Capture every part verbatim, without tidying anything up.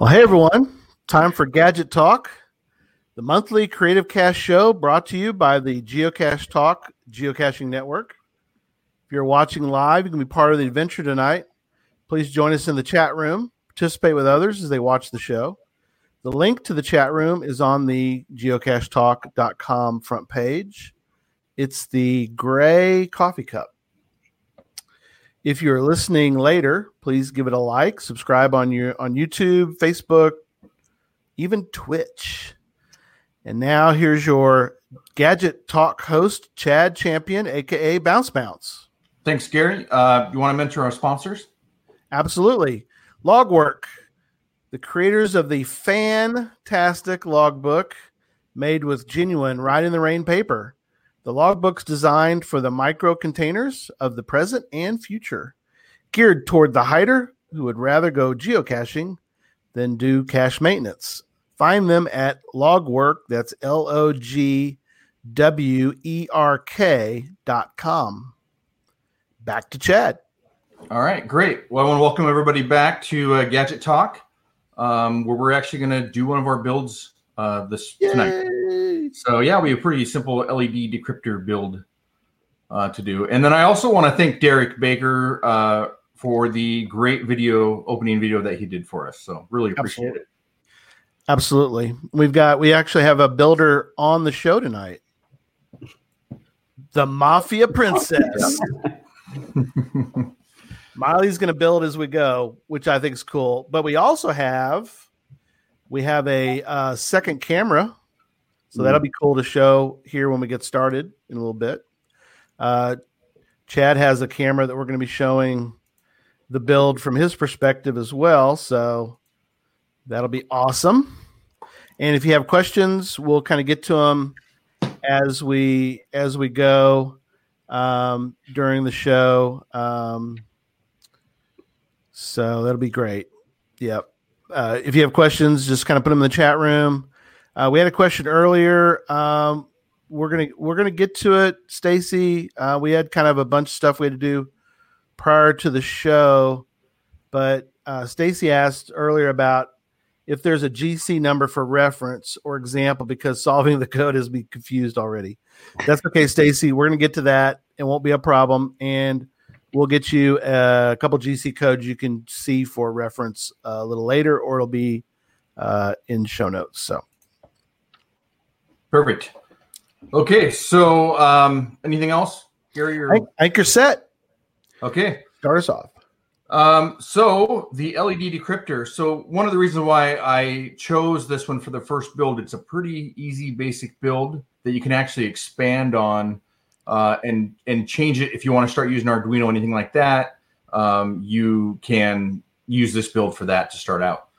Well, hey, everyone. Time for Gadget Talk, the monthly creative cache show brought to you by the Geocache Talk Geocaching Network. If you're watching live, you can be part of the adventure tonight. Please join us in the chat room. Participate with others as they watch the show. The link to the chat room is on the geocache talk dot com front page. It's the gray coffee cup. If you're listening later, please give it a like, subscribe on your on YouTube, Facebook, even Twitch. And now here's your Gadget Talk host, Chad Champion, a k a. Bounce Bounce. Thanks, Gary. Uh, you want to mention our sponsors? Absolutely. Logwerk, the creators of the fantastic logbook made with genuine Rite in the Rain paper. The logbook's designed for the micro containers of the present and future, geared toward the hider who would rather go geocaching than do cache maintenance. Find them at Logwerk, that's L O G W E R K dot com. Back to Chad. All right, great. Well, I want to welcome everybody back to uh, Gadget Talk, um, where we're actually going to do one of our builds uh, this Yay. tonight. So, yeah, we have a pretty simple L E D decryptor build uh, to do. And then I also want to thank Derek Baker uh, for the great video, opening video that he did for us. So, really appreciate Absolutely. it. Absolutely. We've got, we actually have a builder on the show tonight, the Mafia Princess. Miley's going to build as we go, which I think is cool. But we also have, we have a uh, second camera. So that'll be cool to show here when we get started in a little bit. Uh, Chad has a camera that we're going to be showing the build from his perspective as well. So that'll be awesome. And if you have questions, we'll kind of get to them as we, as we go um, during the show. Um So that'll be great. Yep. Uh, if you have questions, just kind of put them in the chat room. Uh, we had a question earlier. Um, we're gonna we're gonna get to it, Stacy. Uh, we had kind of a bunch of stuff we had to do prior to the show, but uh, Stacy asked earlier about if there's a G C number for reference or example because solving the code has been confused already. That's okay, Stacy. We're gonna get to that. It won't be a problem. And we'll get you a couple G C codes you can see for reference a little later, or it'll be uh, in show notes. So, perfect. Okay, so um, anything else, Gary? Or... I think you're set. Okay, start us off. Um, so the L E D decryptor. So one of the reasons why I chose this one for the first build, it's a pretty easy, basic build that you can actually expand on. Uh, and and change it if you want to start using Arduino, anything like that. Um, you can use this build for that to start out.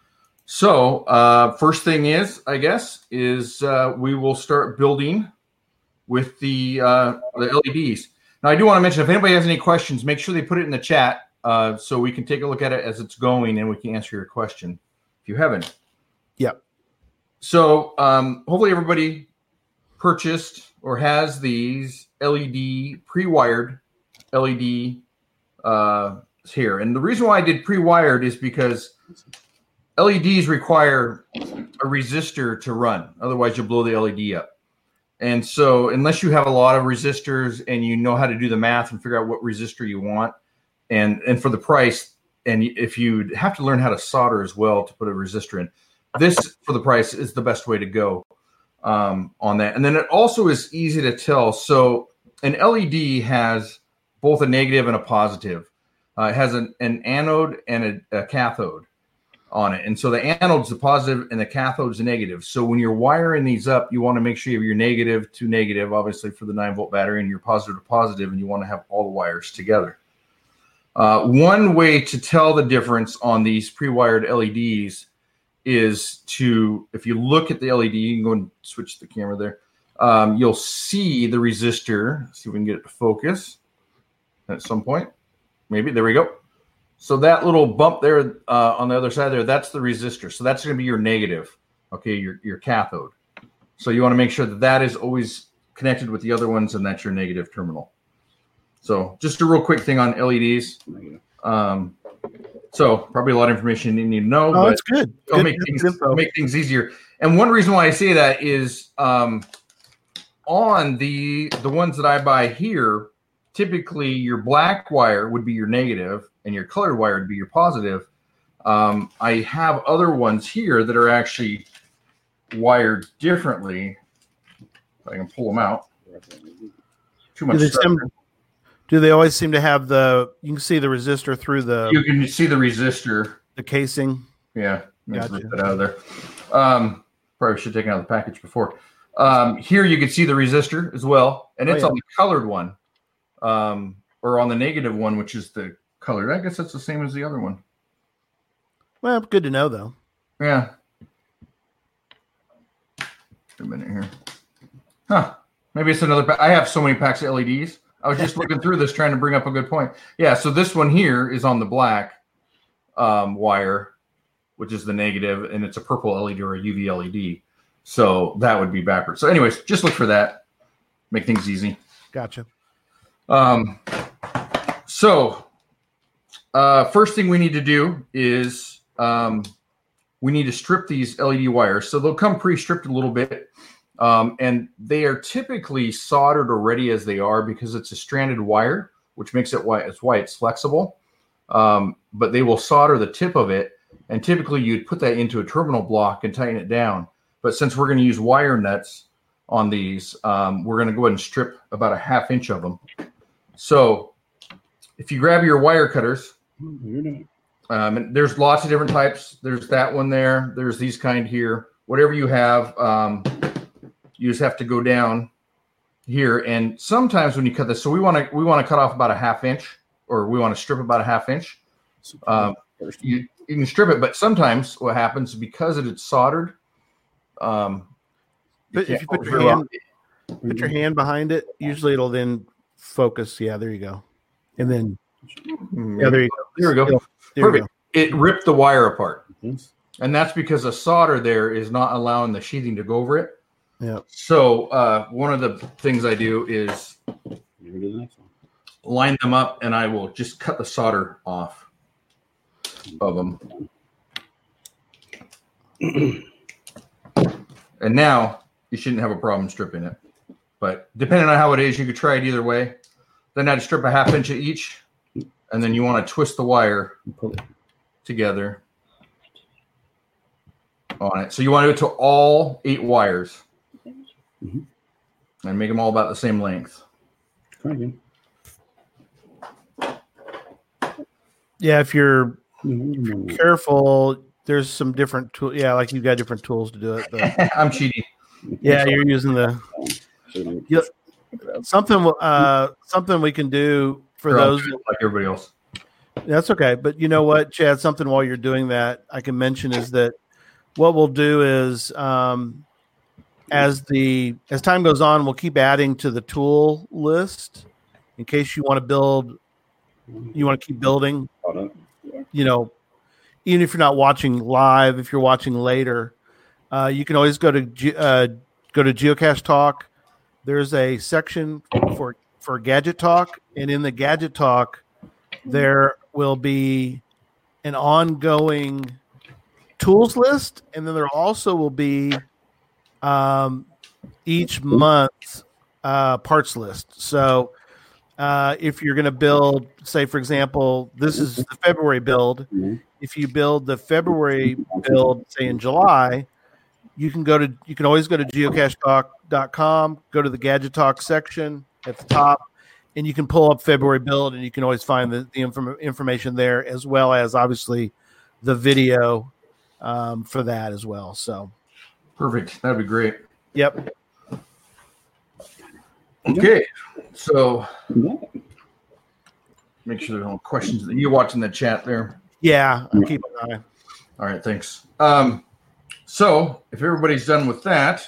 So uh, first thing is, I guess, is uh, we will start building with the uh, the L E Ds. Now, I do want to mention, if anybody has any questions, make sure they put it in the chat uh, so we can take a look at it as it's going and we can answer your question if you have any. Yeah. So um, hopefully everybody purchased or has these L E D, pre-wired L E D uh, here. And the reason why I did pre-wired is because L E Ds require a resistor to run. Otherwise, you'll blow the L E D up. And so unless you have a lot of resistors and you know how to do the math and figure out what resistor you want, and, and for the price, and if you have to learn how to solder as well to put a resistor in, this, for the price, is the best way to go. Um, on that. And then it also is easy to tell. So an L E D has both a negative and a positive. Uh, it has an, an anode and a, a cathode on it. And so the anode's the positive and the cathode's the negative. So when you're wiring these up, you want to make sure you have your negative to negative, obviously for the nine volt battery, and your positive to positive, and you want to have all the wires together. Uh, one way to tell the difference on these pre-wired L E Ds is to, if you look at the L E D, you can go and switch the camera there. Um, you'll see the resistor. Let's see if we can get it to focus at some point. Maybe, there we go. So that little bump there uh, on the other side there, that's the resistor. So that's going to be your negative, okay, your, your cathode. So you want to make sure that that is always connected with the other ones, and that's your negative terminal. So just a real quick thing on L E Ds. Um, So probably a lot of information you need to know. Oh, that's good. It'll good, make, good, things, good make things easier. And one reason why I say that is um, on the the ones that I buy here, typically your black wire would be your negative and your colored wire would be your positive. Um, I have other ones here that are actually wired differently. If I can pull them out. Too much stuff. Do they always seem to have the, you can see the resistor through the... You can see the resistor. The casing. Yeah. Gotcha. Rip that out of there. Um, probably should have taken out the package before. Um, here you can see the resistor as well. And it's oh, yeah. on the colored one. Um, or on the negative one, which is the colored. I guess that's the same as the other one. Well, good to know, though. Yeah. A minute here. Huh. Maybe it's another pack. I have so many packs of L E Ds. I was just looking through this trying to bring up a good point. Yeah, so this one here is on the black um, wire, which is the negative, and it's a purple L E D or a U V L E D. So that would be backwards. So anyways, just look for that. Make things easy. Gotcha. Um, so uh, first thing we need to do is um, we need to strip these L E D wires. So they'll come pre-stripped a little bit. Um, and they are typically soldered already as they are because it's a stranded wire, which makes it why it's why it's flexible. Um, but they will solder the tip of it. And typically you'd put that into a terminal block and tighten it down. But since we're going to use wire nuts on these, um, we're going to go ahead and strip about a half inch of them. So if you grab your wire cutters, um, and there's lots of different types. There's that one there. There's these kind here, whatever you have. Um, You just have to go down here, and sometimes when you cut this, so we want to we want to cut off about a half inch, or we want to strip about a half inch. Um, you, you can strip it, but sometimes what happens because it's soldered. Um, you but if you put your hand, put your hand behind it, usually it'll then focus. Yeah, there you go, and then yeah, there you go. There we go. There Perfect. We go. It ripped the wire apart, and that's because the solder there is not allowing the sheathing to go over it. Yeah. So uh, one of the things I do is line them up, and I will just cut the solder off of them. And now you shouldn't have a problem stripping it. But depending on how it is, you could try it either way. Then I'd strip a half inch of each, and then you want to twist the wire together on it. So you want to do it to all eight wires. Mm-hmm. And make them all about the same length. Yeah, if you're, if you're careful, there's some different tools. Yeah, like you've got different tools to do it. But I'm cheating. Yeah, you're using the you know, something. Uh, something we can do for sure, those like everybody else. That's okay, but you know what, Chad? Something while you're doing that, I can mention is that what we'll do is. Um, As the as time goes on, we'll keep adding to the tool list in case you want to build, you want to keep building, you know, even if you're not watching live, if you're watching later, uh, you can always go to uh, go to Geocache Talk. There's a section for, for Gadget Talk, and in the Gadget Talk, there will be an ongoing tools list, and then there also will be Um, each month uh, parts list. So uh, if you're going to build, say, for example, this is the February build. If you build the February build, say, in July, you can go to, you can always go to geocache talk dot com, go to the Gadget Talk section at the top, and you can pull up February build, and you can always find the, the inform- information there, as well as, obviously, the video um, for that as well. So perfect. That'd be great. Yep. Okay. So make sure there are no questions. You're watching the chat there. Yeah. I'm keeping an eye. All right. Thanks. Um, so if everybody's done with that,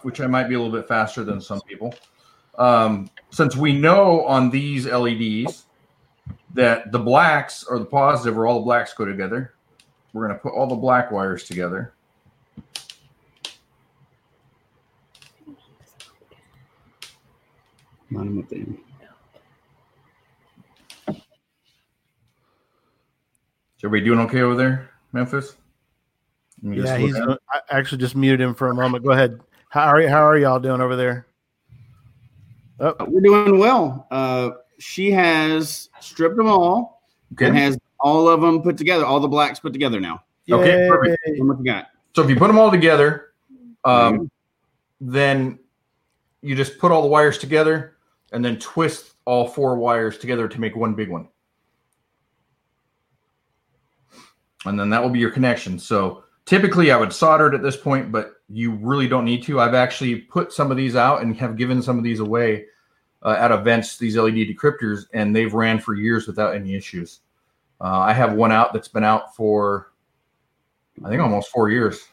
which I might be a little bit faster than some people, um, since we know on these L E Ds that the blacks or the positive or all the blacks go together, we're going to put all the black wires together. Line them up there. Is everybody doing okay over there, Memphis? Yeah, he's. I actually just muted him for a moment. Go ahead. How are how are y'all doing over there? Oh. We're doing well. Uh, she has stripped them all okay. and has all of them put together, all the blacks put together now. Yay. Okay, perfect. What you got? So if you put them all together, um, then you just put all the wires together and then twist all four wires together to make one big one. And then that will be your connection. So typically I would solder it at this point, but you really don't need to. I've actually put some of these out and have given some of these away uh, at events, these L E D decryptors, and they've ran for years without any issues. Uh, I have one out that's been out for, I think, almost four years.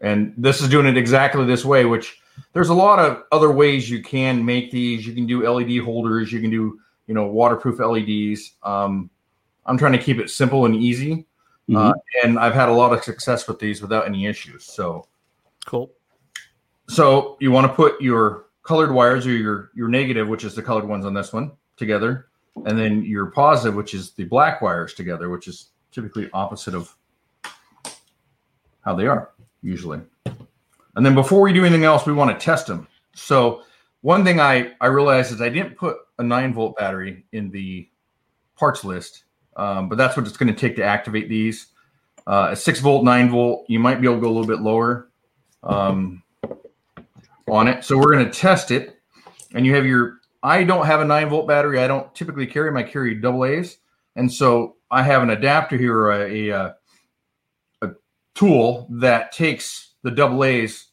And this is doing it exactly this way, which there's a lot of other ways you can make these. You can do L E D holders. You can do, you know, waterproof L E Ds. Um, I'm trying to keep it simple and easy. Mm-hmm. Uh, and I've had a lot of success with these without any issues. So cool. So you want to put your colored wires or your, your negative, which is the colored ones on this one, together. And then your positive, which is the black wires together, which is typically opposite of how they are usually. And then before we do anything else, we want to test them. So one thing I, I realized is I didn't put a nine volt battery in the parts list. Um, but that's what it's going to take to activate these. Uh, a six volt, nine volt, you might be able to go a little bit lower um, on it. So we're going to test it. And you have your – I don't have a nine volt battery. I don't typically carry them. I carry double A's. And so I have an adapter here, or a, a, a tool that takes the double A's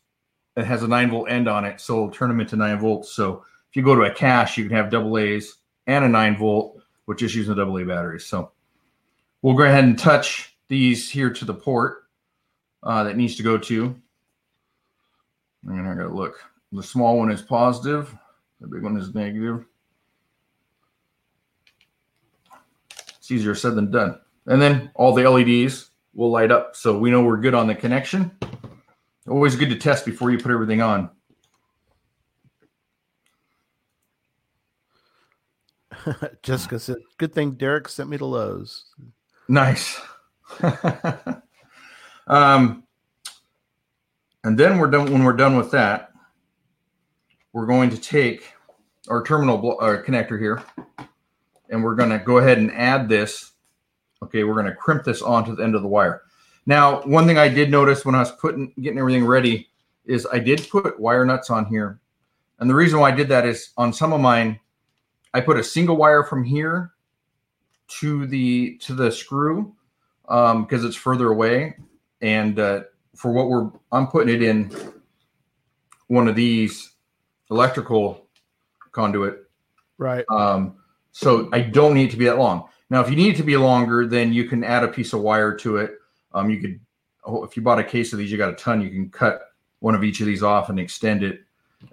that has a nine volt end on it. So it'll turn them into nine volts. So if you go to a cache, you can have double A's and a nine volt. We're just using the double A batteries. So we'll go ahead and touch these here to the port uh, that needs to go to. And I gotta look. The small one is positive, the big one is negative. It's easier said than done. And then all the L E Ds will light up, so we know we're good on the connection. Always good to test before you put everything on. Jessica said, good thing Derek sent me to Lowe's. Nice. um, and then we're done. When we're done with that, we're going to take our terminal blo- our connector here, and we're going to go ahead and add this. Okay, we're going to crimp this onto the end of the wire. Now, one thing I did notice when I was putting getting everything ready is I did put wire nuts on here. And the reason why I did that is on some of mine, I put a single wire from here to the to the screw um, because it's further away. And uh, for what we're, I'm putting it in one of these electrical conduit. Right. Um, so I don't need it to be that long. Now, if you need it to be longer, then you can add a piece of wire to it. Um, you could, oh, if you bought a case of these, you got a ton, you can cut one of each of these off and extend it.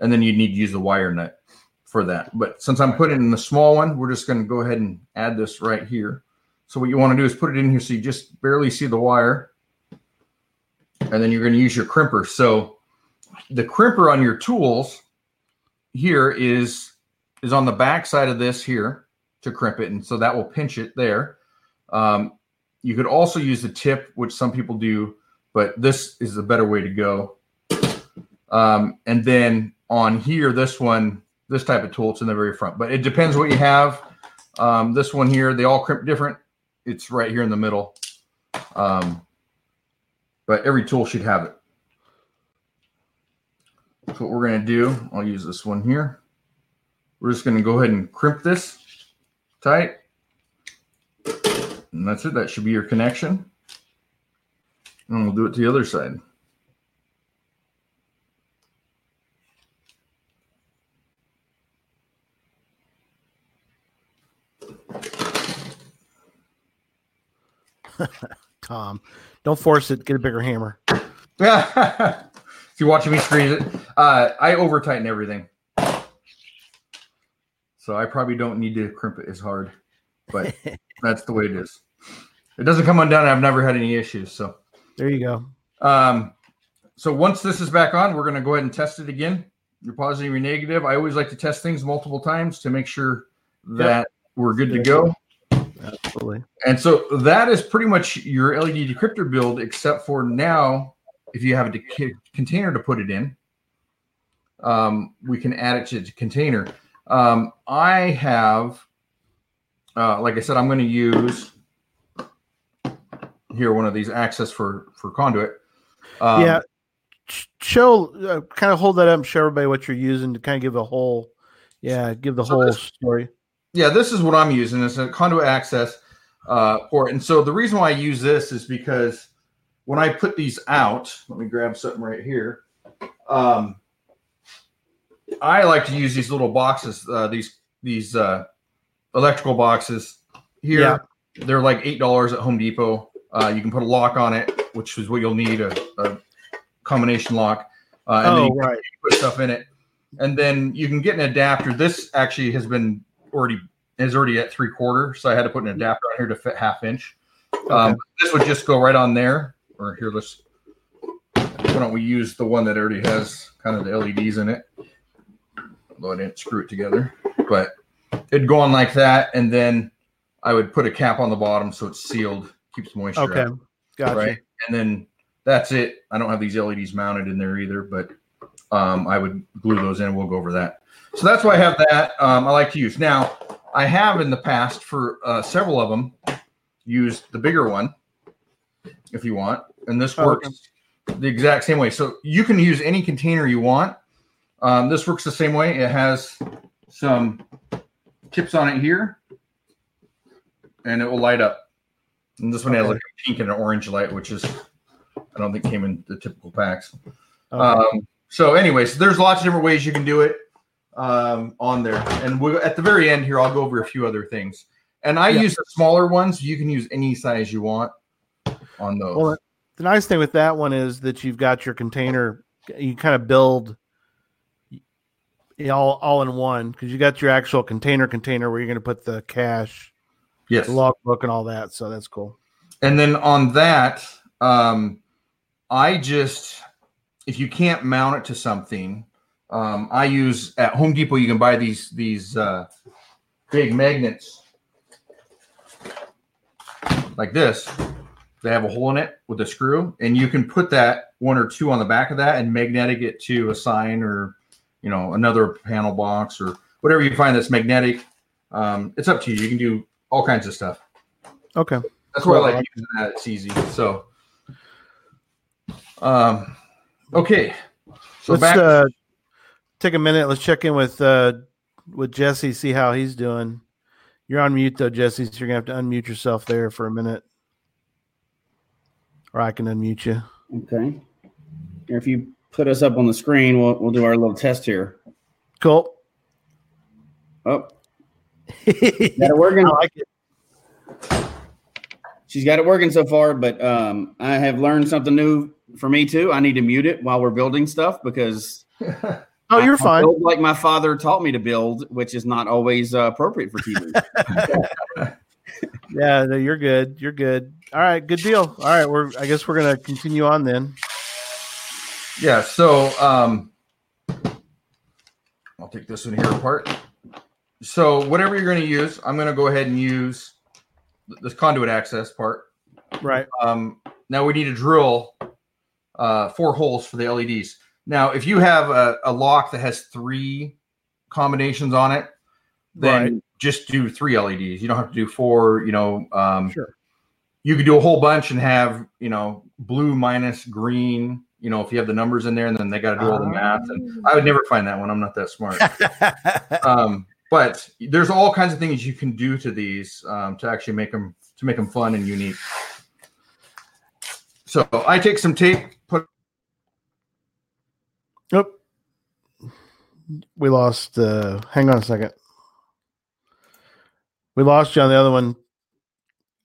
And then you'd need to use the wire nut for that. But since I'm putting in the small one, we're just going to go ahead and add this right here. So what you want to do is put it in here so you just barely see the wire. And then you're going to use your crimper. So the crimper on your tools here is, is on the back side of this here to crimp it. And so that will pinch it there. Um, you could also use the tip, which some people do, but this is the better way to go. Um, and then on here, this one, this type of tool, it's in the very front, but it depends what you have. Um, this one here, they all crimp different. It's right here in the middle. Um, but every tool should have it. So what we're going to do, I'll use this one here. We're just going to go ahead and crimp this tight. And that's it. That should be your connection. And we'll do it to the other side. Tom, don't force it. Get a bigger hammer. If you're watching me squeeze it, uh, I over tighten everything, so I probably don't need to crimp it as hard. But that's the way it is. It doesn't come undone. I've never had any issues. So there you go. Um, so once this is back on, we're going to go ahead and test it again. Your positive, your negative. I always like to test things multiple times to make sure that yep. we're good to go. Absolutely. And so that is pretty much your L E D decryptor build, except for now, if you have a de- container to put it in, um, we can add it to the container. Um, I have, uh, like I said, I'm going to use here one of these access for, for conduit. Um, yeah. Show, uh, kind of hold that up and show everybody what you're using to kind of give the whole, yeah, give the so whole this, story. Yeah, this is what I'm using. It's a conduit access uh, port. And so the reason why I use this is because when I put these out, let me grab something right here. Um, I like to use these little boxes, uh, these these uh, electrical boxes here. Yeah. They're like eight dollars at Home Depot. Uh, you can put a lock on it, which is what you'll need, a, a combination lock, uh, and oh, then you right. put stuff in it, and then you can get an adapter. This actually has been already is already at three quarter, so I had to put an adapter on here to fit half inch. Okay. Um, this would just go right on there. Or here, let's. Why don't we use the one that already has kind of the L E Ds in it? Although I didn't screw it together, but it'd go on like that, and then I would put a cap on the bottom so it's sealed, keeps moisture. Okay, out, gotcha. Right, and then. That's it. I don't have these L E Ds mounted in there either, but um, I would glue those in. We'll go over that. So that's why I have that. Um, I like to use. Now, I have in the past for uh, several of them used the bigger one, if you want, and this works oh, okay. the exact same way. So you can use any container you want. Um, this works the same way. It has some tips on it here, and it will light up. And this one okay. has like a pink and an orange light, which is... I don't think came in the typical packs. Okay. Um, so anyways, there's lots of different ways you can do it um, on there. And we'll, at the very end here, I'll go over a few other things. And I yeah. use the smaller ones. You can use any size you want on those. Well, the nice thing with that one is that you've got your container. You kind of build it all, all in one because you got your actual container container where you're going to put the cache, yes. the logbook, and all that. So that's cool. And then on that... Um, I just, if you can't mount it to something, um, I use at Home Depot, you can buy these, these uh, big magnets like this. They have a hole in it with a screw, and you can put that one or two on the back of that and magnetic it to a sign or, you know, another panel box or whatever you find that's magnetic. Um, it's up to you. You can do all kinds of stuff. Okay. That's why I like using that. It's easy. So. Um, okay. So let's back- uh, take a minute. Let's check in with, uh, with Jesse, see how he's doing. You're on mute though, Jesse. So you're gonna have to unmute yourself there for a minute or I can unmute you. Okay. If you put us up on the screen, we'll, we'll do our little test here. Cool. Oh, gotta work in- I like it. She's got it working so far, but um, I have learned something new for me too. I need to mute it while we're building stuff because oh, I, you're fine. I build like my father taught me to build, which is not always uh, appropriate for T V. yeah, no, you're good. You're good. All right, good deal. All right, we're. I guess we're gonna continue on then. Yeah. So um, I'll take this one here apart. So whatever you're gonna use, I'm gonna go ahead and use. This conduit access part. Right. Um, now we need to drill uh, four holes for the L E Ds. Now, if you have a, a lock that has three combinations on it, then right. just do three L E Ds. You don't have to do four, you know. Um, sure. You could do a whole bunch and have, you know, blue minus green, you know, if you have the numbers in there, and then they got to do all um, the math. And I would never find that one. I'm not that smart. um But there's all kinds of things you can do to these um, to actually make them to make them fun and unique. So I take some tape, put. Nope. We lost. Uh, hang on a second. We lost you on the other one.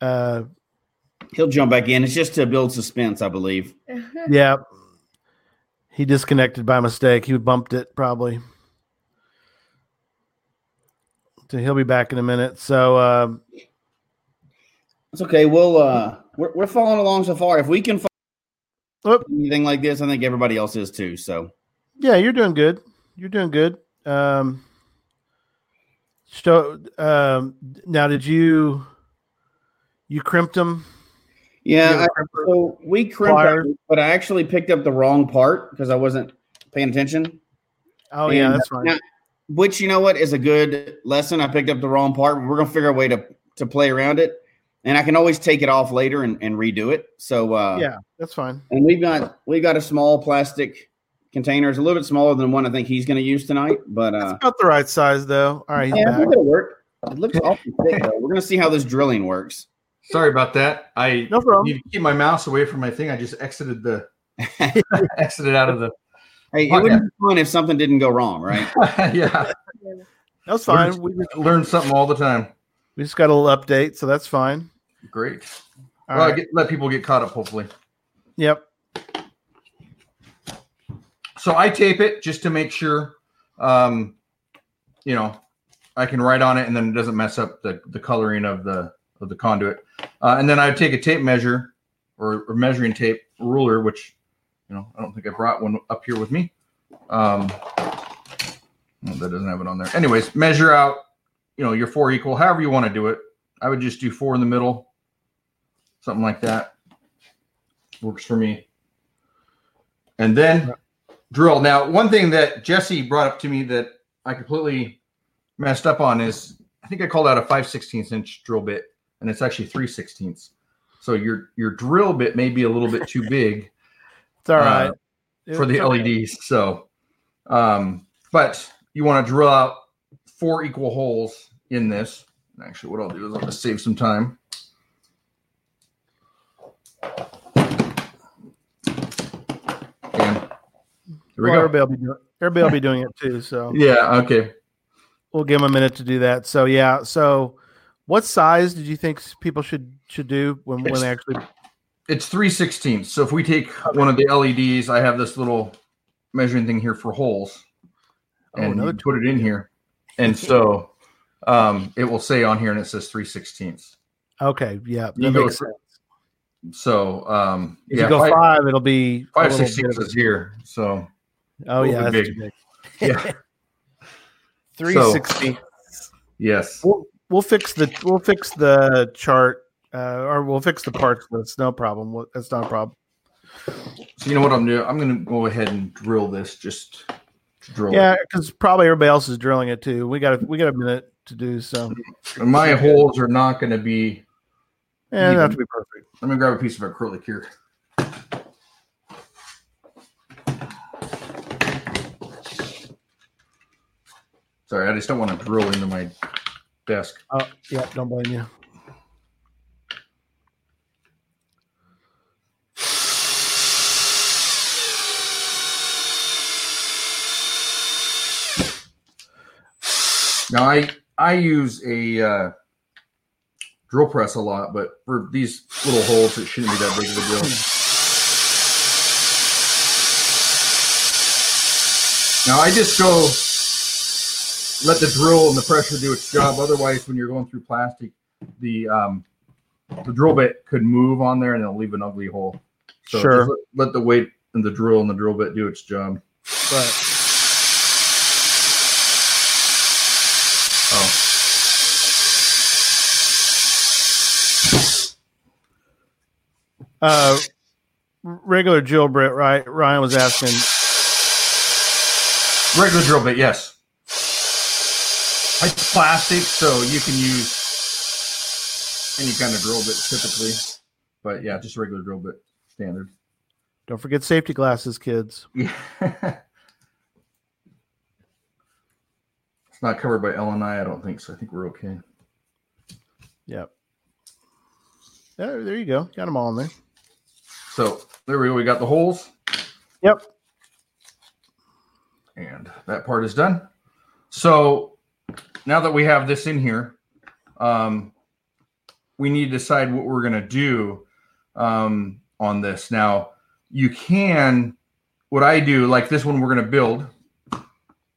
Uh, He'll jump back in. It's just to build suspense, I believe. yeah. He disconnected by mistake. He bumped it probably. So he'll be back in a minute. So um, it's okay. We'll uh, we're we're following along so far. If we can follow anything like this, I think everybody else is too. So yeah, you're doing good. You're doing good. Um, so um, now, did you You crimped them? Yeah, I, so we crimped them, but I actually picked up the wrong part because I wasn't paying attention. Oh, and yeah, that's right. Now, which, you know what, is a good lesson. I picked up the wrong part. We're going to figure a way to, to play around it. And I can always take it off later and, and redo it. So uh, yeah, that's fine. And we've got we've got a small plastic container. It's a little bit smaller than one I think he's going to use tonight. But uh, it's about the right size, though. All right, yeah, back. It'll work. It looks awfully thick, though. We're going to see how this drilling works. Sorry about that. I no problem. Need to keep my mouse away from my thing. I just exited the exited out of the. Hey, podcast. It wouldn't be fun if something didn't go wrong, right? Yeah, that's fine. Just, we just learn something all the time. We just got a little update, so that's fine. Great. All well, right. I get, let people get caught up, hopefully. Yep. So I tape it just to make sure, um, you know, I can write on it, and then it doesn't mess up the, the coloring of the of the conduit. Uh, and then I would take a tape measure or, or measuring tape ruler, which, you know, I don't think I brought one up here with me. Um, well, that doesn't have it on there. Anyways, measure out, you know, your four equal, however you want to do it. I would just do four in the middle, something like that. Works for me. And then drill. Now, one thing that Jesse brought up to me that I completely messed up on is I think I called out a five sixteenths inch drill bit, and it's actually three sixteenths. So your your drill bit may be a little bit too big. It's all right uh, it's for the okay. L E Ds. So, um, but you want to drill out four equal holes in this. Actually, what I'll do is I'll just save some time. And there we well, go. Everybody will be doing, everybody will be doing it too. So yeah, okay. We'll give them a minute to do that. So yeah. So, what size did you think people should should do when, when they actually? It's three sixteenths. So if we take okay. one of the L E Ds, I have this little measuring thing here for holes, oh, and another put it in here, and so. Um, it will say on here, and it says three sixteenths. Okay, yeah, that makes sense. So, um, if yeah, you go five, five, it'll be five sixteenths is here. So, oh yeah, that's big. Too big. Yeah, three so, sixteenths. Yes, we'll, we'll fix the we'll fix the chart, uh, or we'll fix the parts list. No problem. That's not a problem. So you know what I'm doing? I'm going to go ahead and drill this. Just drill. Yeah, because probably everybody else is drilling it too. We got we got a minute to do so. And my holes are not going to be. Yeah, they have to be perfect. Let me grab a piece of acrylic here. Sorry, I just don't want to drill into my desk. Oh, yeah, don't blame you. Now, I. I use a uh, drill press a lot, but for these little holes, it shouldn't be that big of a deal. Now, I just go let the drill and the pressure do its job. Otherwise, when you're going through plastic, the um, the drill bit could move on there, and it'll leave an ugly hole. So sure. Just let, let the weight and the drill and the drill bit do its job. Right. Uh, regular drill bit, right? Ryan was asking. Regular drill bit, yes. It's plastic, so you can use any kind of drill bit typically. But yeah, just regular drill bit, standard. Don't forget safety glasses, kids. Yeah. It's not covered by L and I, I don't think, so I think we're okay. Yep. There, there you go. Got them all in there. So there we go. We got the holes. Yep. And that part is done. So now that we have this in here, um, we need to decide what we're going to do um, on this. Now you can, what I do, like this one we're going to build,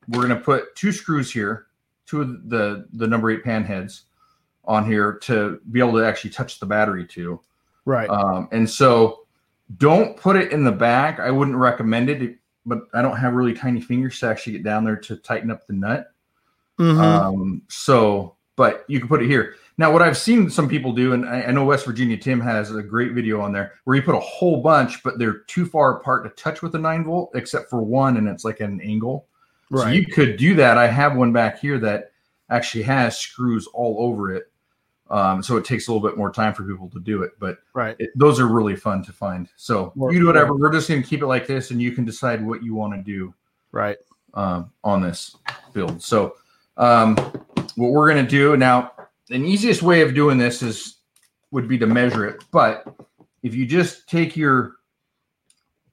we're going to put two screws here, two of the, the number eight pan heads on here to be able to actually touch the battery to. Right. Um, and so don't put it in the back. I wouldn't recommend it, but I don't have really tiny fingers to actually get down there to tighten up the nut. Mm-hmm. Um, so but you can put it here. Now, what I've seen some people do, and I, I know West Virginia Tim has a great video on there where you put a whole bunch, but they're too far apart to touch with a nine volt, except for one, and it's like an angle. Right. So you could do that. I have one back here that actually has screws all over it. Um, so it takes a little bit more time for people to do it, but right. it, those are really fun to find. So more, you do whatever. Right. We're just going to keep it like this, and you can decide what you want to do. Right. Um, on this build. So um, what we're going to do now, an easiest way of doing this is would be to measure it. But if you just take your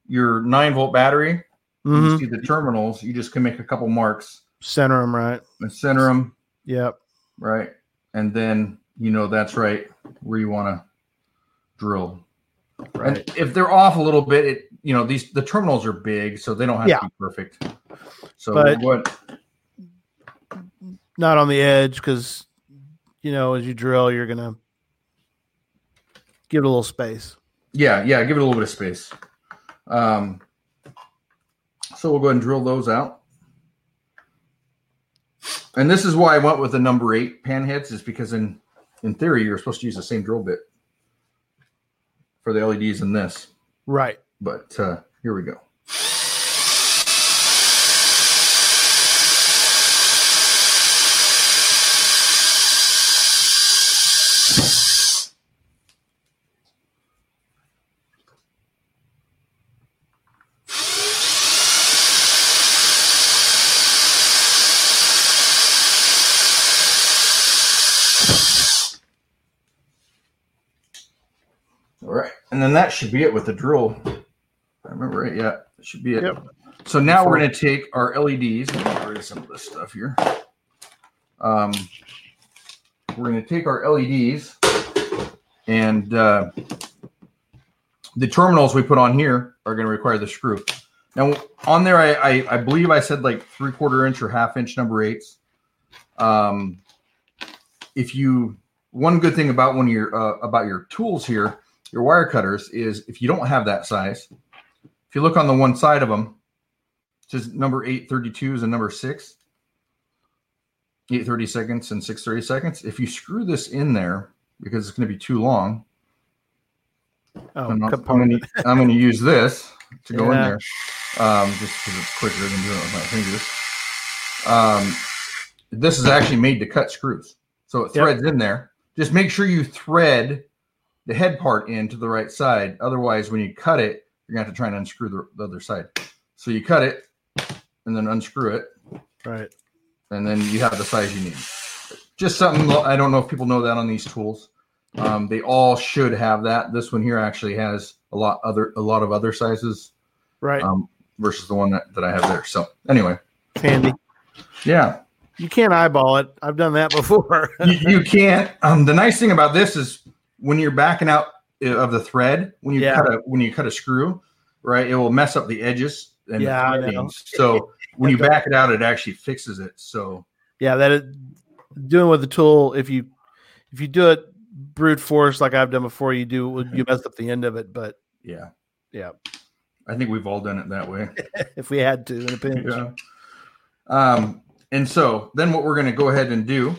your nine volt battery, mm-hmm. you see the terminals, you just can make a couple marks, center them right, and center them. Yep. Right, and then you know that's right where you want to drill. Right. And if they're off a little bit, it you know these the terminals are big, so they don't have yeah. to be perfect. So but what? Not on the edge because. You know, as you drill, you're going to give it a little space. Yeah, yeah, give it a little bit of space. Um, so we'll go ahead and drill those out. And this is why I went with the number eight pan heads, is because in, in theory, you're supposed to use the same drill bit for the L E Ds in this. Right. But uh, here we go. And that should be it with the drill. I remember it. Yeah, it should be it. Yep. So now Before. we're going to take our L E Ds. Let me get rid of some of this stuff here. Um, we're going to take our L E Ds and uh, the terminals we put on here are going to require the screw. Now on there, I, I, I believe I said like three quarter inch or half inch number eights. Um, if you, one good thing about one of your uh, about your tools here. Your wire cutters is if you don't have that size, if you look on the one side of them, it says number eight thirty-twos and number six, eight thirty seconds and six thirty seconds. If you screw this in there, because it's going to be too long, oh, I'm, not, I'm, going to, I'm going to use this to go yeah. in there um, just because it's quicker than doing it with my fingers. Um, this is actually made to cut screws. So it threads yep. in there. Just make sure you thread the head part in to the right side. Otherwise, when you cut it, you're going to have to try and unscrew the, the other side. So you cut it and then unscrew it. Right. And then you have the size you need. Just something, I don't know if people know that on these tools. Um, they all should have that. This one here actually has a lot other a lot of other sizes. Right. Um, versus the one that, that I have there. So anyway. It's handy. Yeah. You can't eyeball it. I've done that before. you, you can't. Um, the nice thing about this is, when you're backing out of the thread, when you yeah. cut a when you cut a screw, right, it will mess up the edges and yeah, the threadings. So when you back it out, it actually fixes it. So yeah, that is, doing with the tool, if you if you do it brute force like I've done before, you do you mess up the end of it. But yeah, yeah, I think we've all done it that way. If we had to, in a pinch. Yeah. Um, and so then what we're going to go ahead and do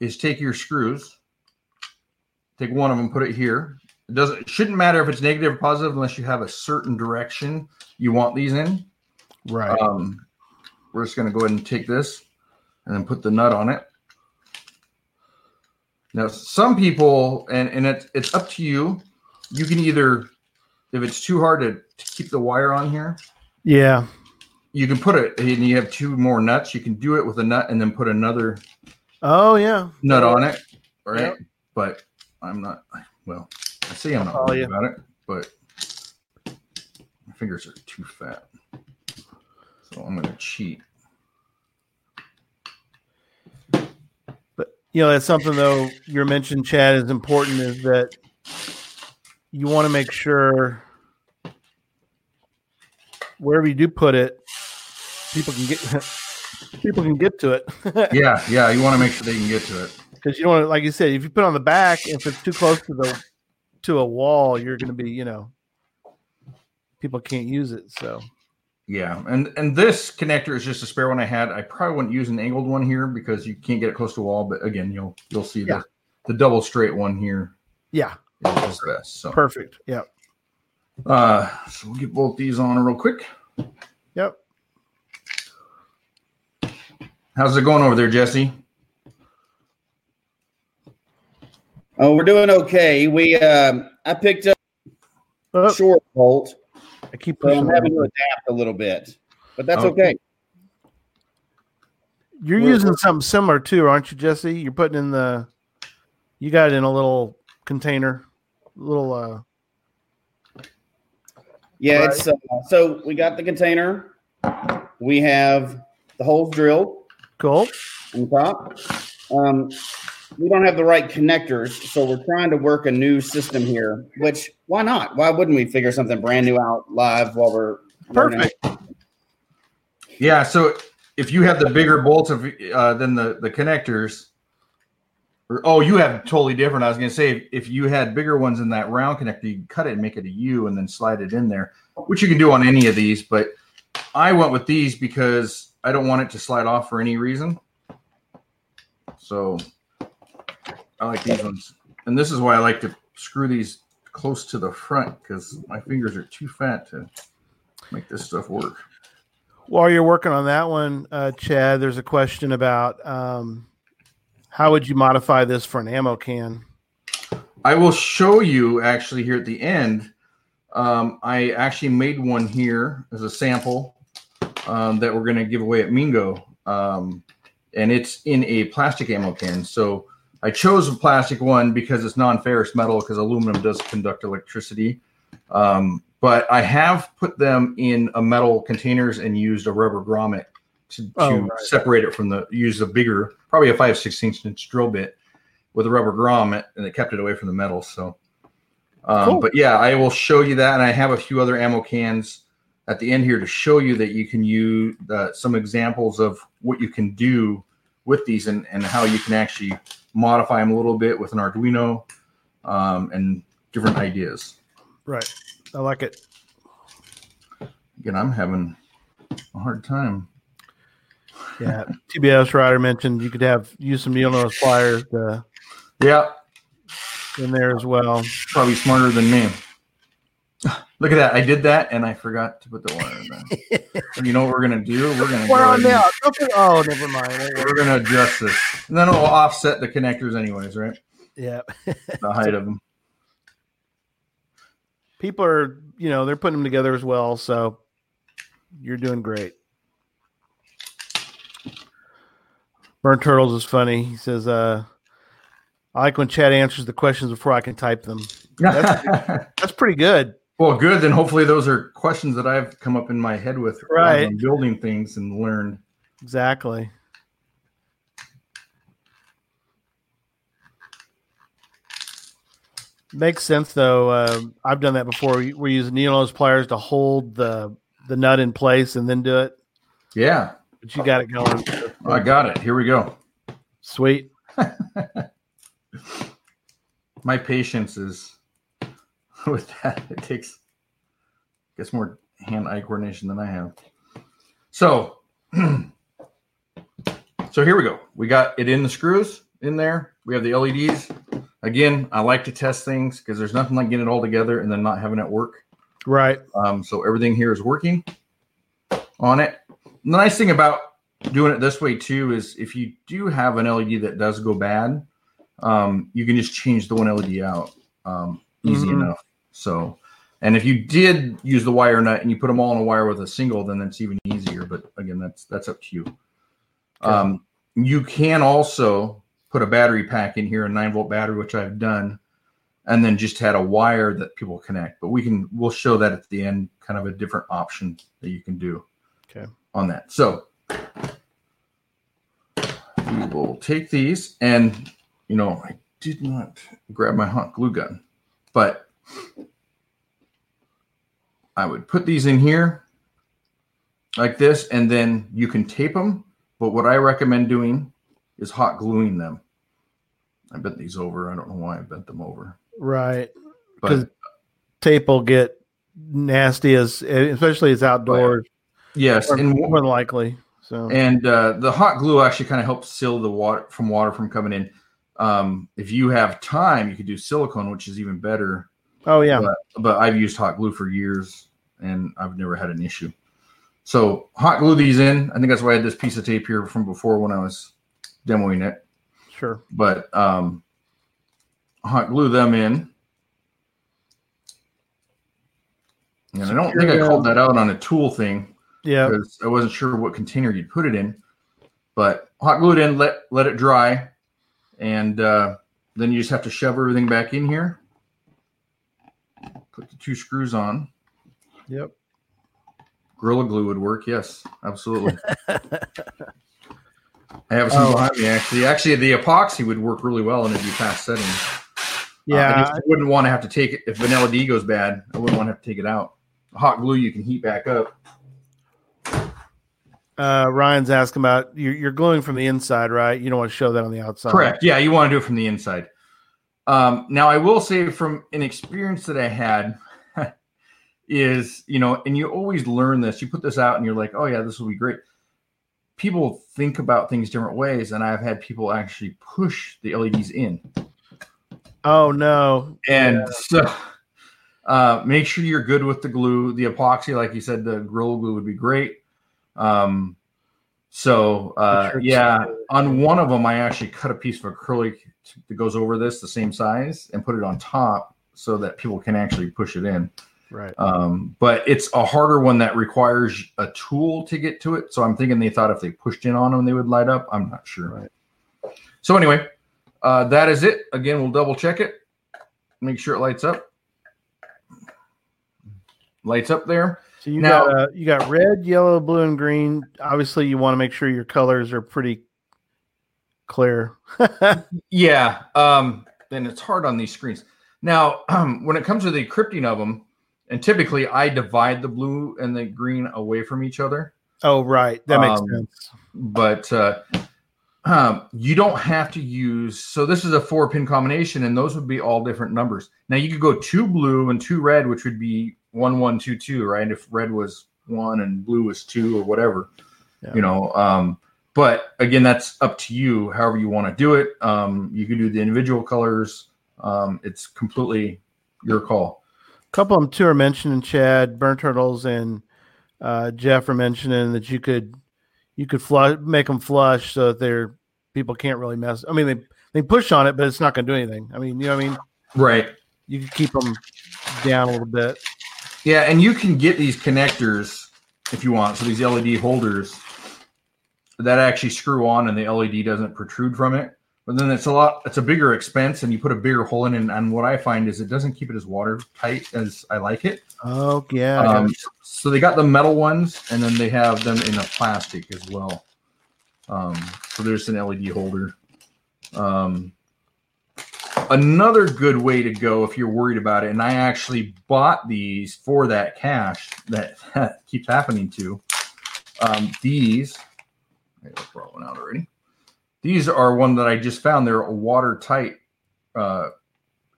is take your screws. Take one of them, put it here. It doesn't. It shouldn't matter if it's negative or positive unless you have a certain direction you want these in. Right. Um, we're just going to go ahead and take this and then put the nut on it. Now, some people, and, and it's, it's up to you. You can either, if it's too hard to, to keep the wire on here. Yeah. You can put it, and you have two more nuts. You can do it with a nut and then put another oh yeah nut on it. Right. Yep. But I'm not, well, I say I'm not worried about it, but my fingers are too fat. So I'm going to cheat. But, you know, that's something, though, your mention, Chad, is important, is that you want to make sure wherever you do put it, people can get people can get to it. yeah, yeah, you want to make sure they can get to it. Because you don't want to, like you said, if you put it on the back, if it's too close to the to a wall, you're going to be, you know, people can't use it. So Yeah, and, and this connector is just a spare one I had. I probably wouldn't use an angled one here because you can't get it close to a wall. But again, you'll you'll see yeah. the, the double straight one here. Yeah. Is just best, so. Perfect. Yep. Uh, so we'll get both these on real quick. Yep. How's it going over there, Jesse? Oh, we're doing okay. We um, I picked up oh. short bolt. I keep so I'm having to adapt a little bit, but that's okay. okay. You're we're, using something similar too, aren't you, Jesse? You're putting in the, you got it in a little container, little. uh Yeah, right. it's uh, so we got the container. We have the holes drilled. Cool. On top, um, we don't have the right connectors, so we're trying to work a new system here. Which, why not? Why wouldn't we figure something brand new out live while we're perfect? Learning? Yeah. So if you have the bigger bolts of uh, than the the connectors, or, oh, you have totally different. I was going to say if you had bigger ones in that round connector, you can cut it and make it a U, and then slide it in there, which you can do on any of these. But I went with these because I don't want it to slide off for any reason. So. I like these ones, and this is why I like to screw these close to the front because my fingers are too fat to make this stuff work. While you're working on that one, uh, Chad, there's a question about um, how would you modify this for an ammo can? I will show you actually here at the end. Um, I actually made one here as a sample um, that we're going to give away at Mingo, um, and it's in a plastic ammo can. So I chose a plastic one because it's non-ferrous metal because aluminum does conduct electricity. Um, but I have put them in a metal containers and used a rubber grommet to, to oh, right. separate it from the, use a bigger, probably a five sixteenths inch drill bit with a rubber grommet, and it kept it away from the metal. So, um, cool. But yeah, I will show you that. And I have a few other ammo cans at the end here to show you that you can use uh, some examples of what you can do with these and, and how you can actually modify them a little bit with an Arduino um, and different ideas. Right. I like it. Again, I'm having a hard time. Yeah. T B S Ryder mentioned you could have use some needle nose pliers. Uh, yeah. In there as well. Probably smarter than me. Look at that. I did that and I forgot to put the wire in there. You know what we're going to do? We're going to go now. Oh, never mind. We're going to adjust this. And then it'll offset the connectors anyways, right? Yeah. The height of them. People are, you know, they're putting them together as well. So you're doing great. Burnturtles is funny. He says, uh, I like when Chad answers the questions before I can type them. That's, that's pretty good. Well, good. Then hopefully those are questions that I've come up in my head with. Right. I'm building things and learned. Exactly. Makes sense, though. Uh, I've done that before. We, we use needle nose pliers to hold the, the nut in place and then do it. Yeah. But you got it going. I got it. Here we go. Sweet. My patience is... With that, it takes, I guess, more hand-eye coordination than I have. So, so here we go. We got it in the screws in there. We have the L E Ds. Again, I like to test things because there's nothing like getting it all together and then not having it work. Right. Um, so everything here is working on it. And the nice thing about doing it this way, too, is if you do have an L E D that does go bad, um, you can just change the one L E D out um, easy mm-hmm. enough. So, and if you did use the wire nut and you put them all in a wire with a single, then that's even easier. But again, that's, that's up to you. Okay. Um, you can also put a battery pack in here, a nine volt battery, which I've done, and then just had a wire that people connect, but we can, we'll show that at the end, kind of a different option that you can do okay. on that. So we will take these and, you know, I did not grab my hot glue gun, but I would put these in here like this, and then you can tape them. But what I recommend doing is hot gluing them. I bent these over. I don't know why I bent them over. Right. Because tape will get nasty, as especially as outdoors. Yes, or, and more likely. So and uh, the hot glue actually kind of helps seal the water from water from coming in. Um, if you have time, you could do silicone, which is even better. Oh yeah, but, but I've used hot glue for years, and I've never had an issue. So hot glue these in. I think that's why I had this piece of tape here from before when I was demoing it. Sure. But um, hot glue them in. And so I don't think I called that out on a tool thing. Yeah. Because I wasn't sure what container you'd put it in. But hot glue it in, let, let it dry. And uh, then you just have to shove everything back in here. Put the two screws on. Yep. Gorilla glue would work. Yes, absolutely. I have some oh. behind me, actually. Actually, the epoxy would work really well in a fast setting. Yeah. Uh, I, just, I wouldn't want to have to take it. If Vanilla D goes bad, I wouldn't want to have to take it out. Hot glue you can heat back up. Uh, Ryan's asking about, you're, you're gluing from the inside, right? You don't want to show that on the outside. Correct. Yeah, you want to do it from the inside. Um, now, I will say from an experience that I had is, you know, and you always learn this. You put this out and you're like, oh, yeah, this will be great. People think about things different ways, and I've had people actually push the L E Ds in. Oh, no. And yeah. so uh, make sure you're good with the glue. The epoxy, like you said, the Gorilla Glue would be great. Um, so, uh, yeah, on one of them, I actually cut a piece of acrylic that goes over this, the same size, and put it on top so that people can actually push it in. Right. Um, but it's a harder one that requires a tool to get to it. So I'm thinking they thought if they pushed in on them, they would light up. I'm not sure. Right. So anyway, uh, that is it. Again, we'll double check it. Make sure it lights up. Lights up there. So you now, got uh, you got red, yellow, blue, and green. Obviously, you want to make sure your colors are pretty clear. Yeah. Um, and it's hard on these screens. Now, um, when it comes to the encrypting of them, and typically, I divide the blue and the green away from each other. Oh, right. That makes um, sense. But uh, um, you don't have to use... So this is a four-pin combination, and those would be all different numbers. Now, you could go two blue and two red, which would be one, one, two, two, right? If red was one and blue was two or whatever, yeah. you know. Um, but, again, that's up to you, however you want to do it. Um, you can do the individual colors. Um, it's completely your call. Couple of them too are mentioned in Chad. Burnturtles and uh, Jeff are mentioning that you could you could flush, make them flush so that they're people can't really mess. I mean, they, they push on it, but it's not going to do anything. I mean, you know what I mean? Right. You can keep them down a little bit. Yeah, and you can get these connectors if you want. So these L E D holders that actually screw on, and the L E D doesn't protrude from it. But then it's a lot, it's a bigger expense, and you put a bigger hole in it. And, and what I find is it doesn't keep it as watertight as I like it. Oh, yeah. Um, so they got the metal ones, and then they have them in a plastic as well. Um, so there's an L E D holder. Um, another good way to go if you're worried about it, and I actually bought these for that cache that, that keeps happening to. Um, these, I brought one out already. These are one that I just found. They're watertight uh,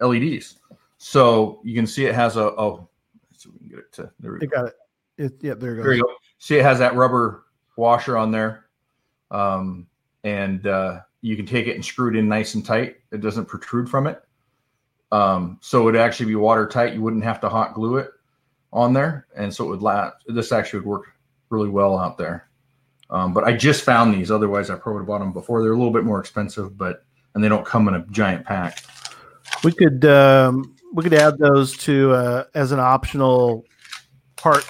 L E Ds. So you can see it has a, oh, let's see if we can get it to, there we go. I got it. it. Yeah, there it goes. There you go. See, it has that rubber washer on there. Um, and uh, you can take it and screw it in nice and tight. It doesn't protrude from it. Um, so it would actually be watertight. You wouldn't have to hot glue it on there. And so it would last. This actually would work really well out there. Um, but I just found these. Otherwise, I probably would have bought them before. They're a little bit more expensive, but and they don't come in a giant pack. We could um, we could add those to uh, as an optional part.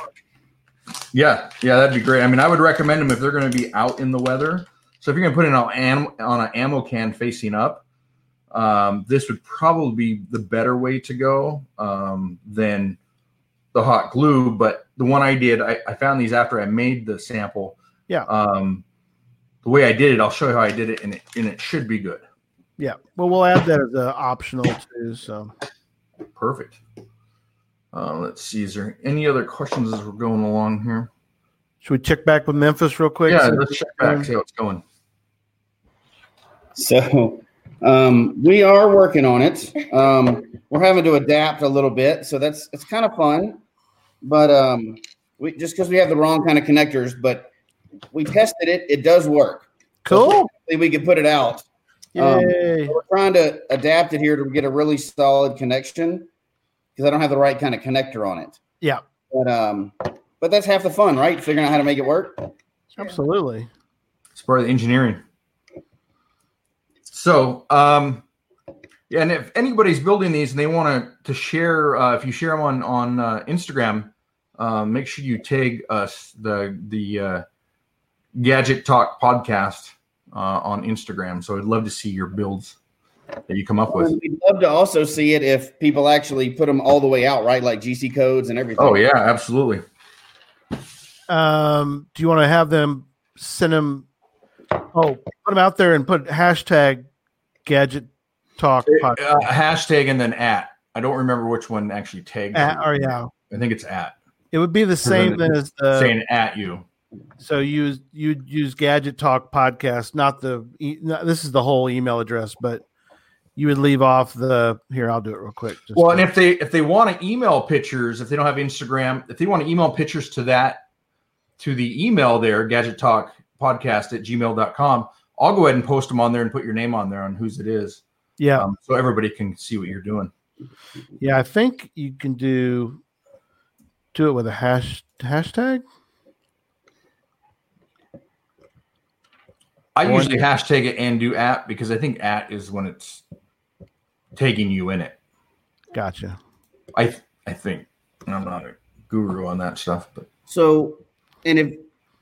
Yeah, yeah, that'd be great. I mean, I would recommend them if they're going to be out in the weather. So if you're going to put it on an, on an ammo can facing up, um, this would probably be the better way to go um, than the hot glue. But the one I did, I, I found these after I made the sample. Yeah. Um, the way I did it, I'll show you how I did it, and it and it should be good. Yeah. Well, we'll add that as an optional too. So perfect. Uh, let's see. Is there any other questions as we're going along here? Should we check back with Memphis real quick? Yeah, let's check back and see how it's going. So um, we are working on it. Um, we're having to adapt a little bit, so that's it's kind of fun, but um, we just because we have the wrong kind of connectors, but we tested it. It does work. Cool. So we, we can put it out. Um, we're trying to adapt it here to get a really solid connection because I don't have the right kind of connector on it. Yeah. But um, but that's half the fun, right? Figuring out how to make it work. Absolutely. It's part of the engineering. So, um, yeah, and if anybody's building these and they want to to share, uh, if you share them on on uh, Instagram, uh, make sure you tag us the the uh, Gadget Talk podcast uh, on Instagram. So I'd love to see your builds that you come up with. And we'd love to also see it if people actually put them all the way out, right? Like G C codes and everything. Oh yeah, absolutely. Um, do you want to have them send them? Oh, put them out there and put hashtag Gadget Talk podcast. Uh, hashtag and then at. I don't remember which one actually tagged. At or yeah, I think it's at. It would be the same as the saying at you. So you you'd use Gadget Talk podcast, not the. Not, this is the whole email address, but. You would leave off the here. I'll do it real quick. Just well, and if they if they want to email pictures, if they don't have Instagram, if they want to email pictures to that, to the email there, gadget talk podcast at gmail dot com, I'll go ahead and post them on there and put your name on there on whose it is. Yeah. Um, so everybody can see what you're doing. Yeah, I think you can do do it with a hash hashtag. I usually hashtag it and do at because I think at is when it's tagging you in it. Gotcha. I th- I think I'm not a guru on that stuff, but so and if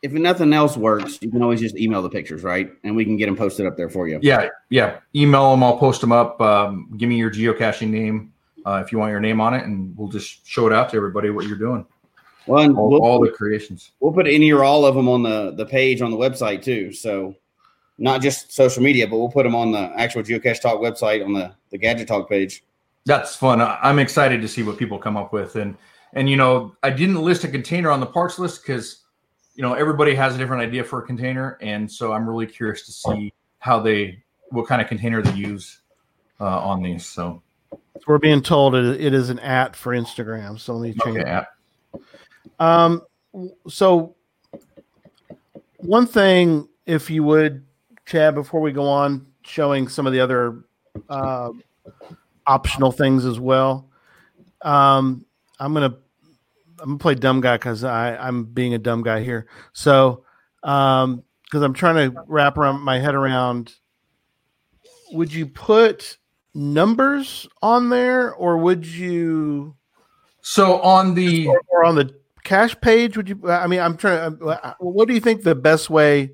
if nothing else works, you can always just email the pictures, right? And we can get them posted up there for you. Yeah, yeah. Email them. I'll post them up. Um, give me your geocaching name uh, if you want your name on it, and we'll just show it out to everybody what you're doing. Well, all, we'll all the creations. We'll put any or all of them on the the page on the website too. So. Not just social media, but we'll put them on the actual Geocache Talk website on the, the Gadget Talk page. That's fun. I'm excited to see what people come up with. And, and you know, I didn't list a container on the parts list because, you know, everybody has a different idea for a container. And so I'm really curious to see how they, what kind of container they use uh, on these. So we're being told it, it is an at for Instagram. So let me change okay, at. Um, so one thing, if you would, Chad, before we go on showing some of the other uh, optional things as well, um, I'm gonna I'm gonna play dumb guy because I I'm being a dumb guy here. So because um, I'm trying to wrap around my head around, would you put numbers on there or would you? So on the or, or on the cache page, would you? I mean, I'm trying. What do you think the best way?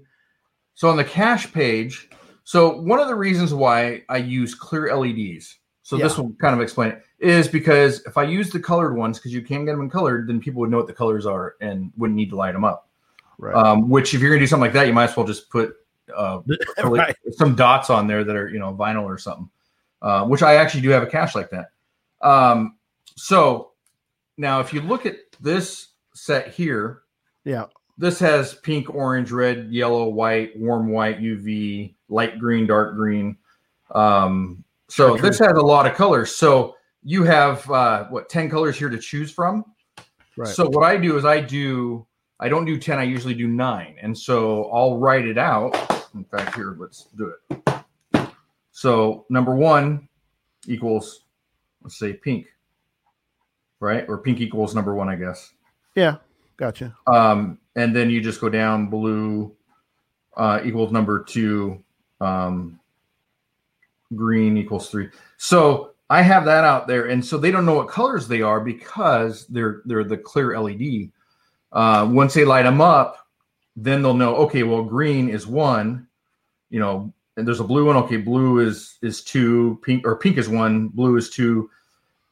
So on the cache page, so one of the reasons why I use clear L E Ds, so yeah. This will kind of explain it, is because if I use the colored ones, because you can get them in colored, then people would know what the colors are and wouldn't need to light them up. Right. Um, which if you're going to do something like that, you might as well just put uh, right. some dots on there that are, you know, vinyl or something, uh, which I actually do have a cache like that. Um, so now if you look at this set here. Yeah. This has pink, orange, red, yellow, white, warm white, U V, light green, dark green. Um, so sure, this has a lot of colors. So you have, uh, what, ten colors here to choose from? Right. So what I do is I do, I don't do ten, I usually do nine. And so I'll write it out. In fact, here, let's do it. So number one equals, let's say pink, right? Or pink equals number one, I guess. Yeah, gotcha. Um, And then you just go down blue uh, equals number two, um, green equals three. So I have that out there. And so they don't know what colors they are because they're they're the clear L E D. Uh, once they light them up, then they'll know, okay, well, green is one, you know, and there's a blue one. Okay, blue is is two, pink or pink is one, blue is two.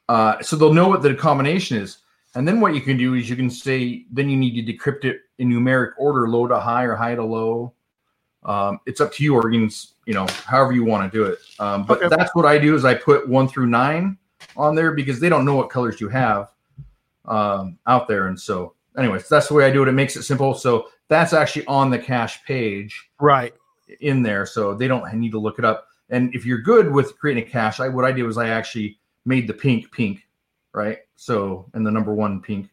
Uh, so they'll know what the combination is. And then what you can do is you can say, then you need to decrypt it in numeric order, low to high or high to low. Um, it's up to you, or you can, you know, however you want to do it. Um, but okay. That's what I do is I put one through nine on there because they don't know what colors you have um, out there. And so anyways, that's the way I do it. It makes it simple. So that's actually on the cache page right in there. So they don't need to look it up. And if you're good with creating a cache, I, what I did was I actually made the pink pink. Right. So, and the number one pink.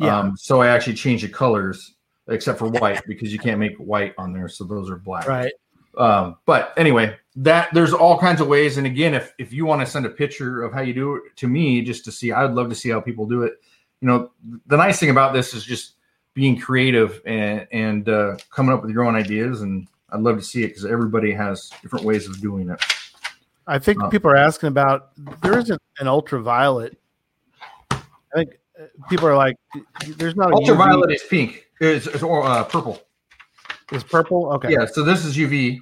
Yeah. Um, so I actually changed the colors except for white because you can't make white on there. So those are black. Right. Um, but anyway, that there's all kinds of ways. And again, if, if you want to send a picture of how you do it to me, just to see, I would love to see how people do it. You know, the nice thing about this is just being creative and, and, uh, coming up with your own ideas. And I'd love to see it because everybody has different ways of doing it. I think um, people are asking about, there isn't an ultraviolet. I think people are like, there's not a ultraviolet U V. Is pink. It's, it's uh, purple. It's purple. Okay. Yeah. So this is U V.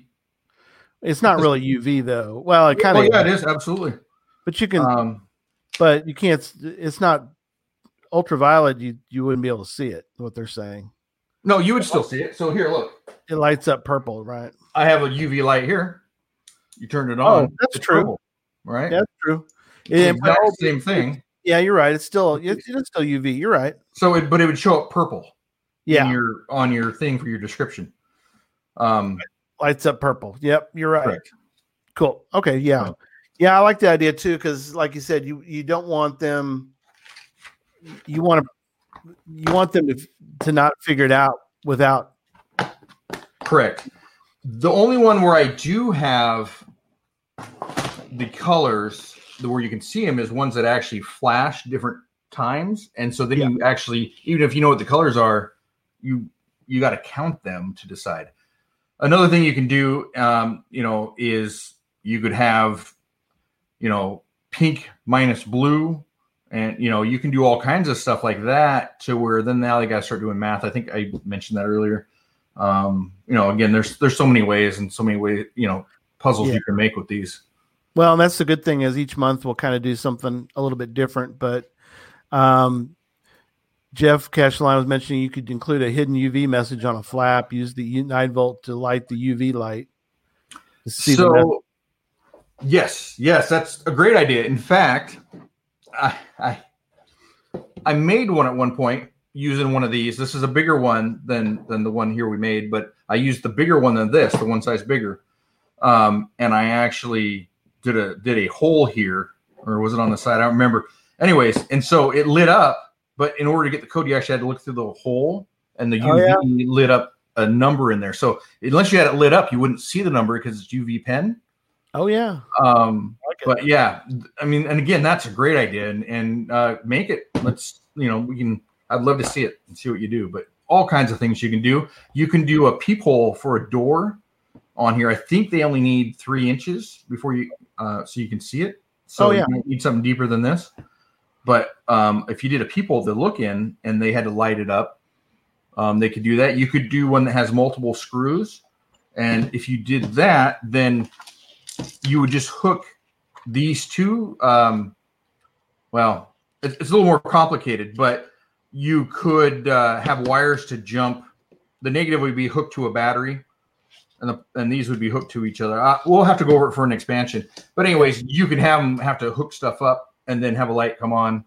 It's not really U V though. Well, it kind of, oh, yeah, it is. Absolutely. But you can, um, but you can't, it's not ultraviolet. You, you wouldn't be able to see it. What they're saying. No, you would still see it. So here, look, it lights up purple, right? I have a U V light here. You turned it on. Oh, that's it's true. Purple, right. That's true. It, it's the same thing. Yeah, you're right. It's still, it's, it's still U V. You're right. So it, but it would show up purple. Yeah. In your, on your thing for your description. Um, lights up purple. Yep. You're right. Correct. Cool. Okay. Yeah. Right. Yeah. I like the idea too. Cause like you said, you, you don't want them, you want to, you want them to, to not figure it out without. Correct. The only one where I do have the colors where you can see them is ones that actually flash different times. And so then yeah. you actually, even if you know what the colors are, you, you got to count them to decide. Another thing you can do, um, you know, is you could have, you know, pink minus blue, and, you know, you can do all kinds of stuff like that to where then now they got to start doing math. I think I mentioned that earlier. Um, you know, again, there's, there's so many ways and so many ways, you know, puzzles yeah. you can make with these. Well, and that's the good thing is each month we'll kind of do something a little bit different, but, um, Jeff Cashline was mentioning you could include a hidden U V message on a flap, use the nine volt to light the U V light. So yes, yes, that's a great idea. In fact, I, I, I made one at one point. Using one of these, this is a bigger one than than the one here we made, but I used the bigger one than this, the one size bigger, um, and I actually did a did a hole here, or was it on the side? I don't remember. Anyways, and so it lit up, but in order to get the code, you actually had to look through the hole, and the U V oh, yeah. lit up a number in there. So unless you had it lit up, you wouldn't see the number because it's U V pen. Oh yeah. Um, I like but yeah, I mean, and again, that's a great idea, and and uh, make it. Let's you know we can. I'd love to see it and see what you do, but all kinds of things you can do. You can do a peephole for a door on here. I think they only need three inches before you, uh, so you can see it. So oh, yeah. you don't need something deeper than this. But um, if you did a peephole to look in and they had to light it up, um, they could do that. You could do one that has multiple screws. And if you did that, then you would just hook these two. Um, well, it's, it's a little more complicated, but you could uh, have wires to jump. The negative would be hooked to a battery, and the, and these would be hooked to each other. Uh, we'll have to go over it for an expansion. But anyways, you could have them have to hook stuff up and then have a light come on,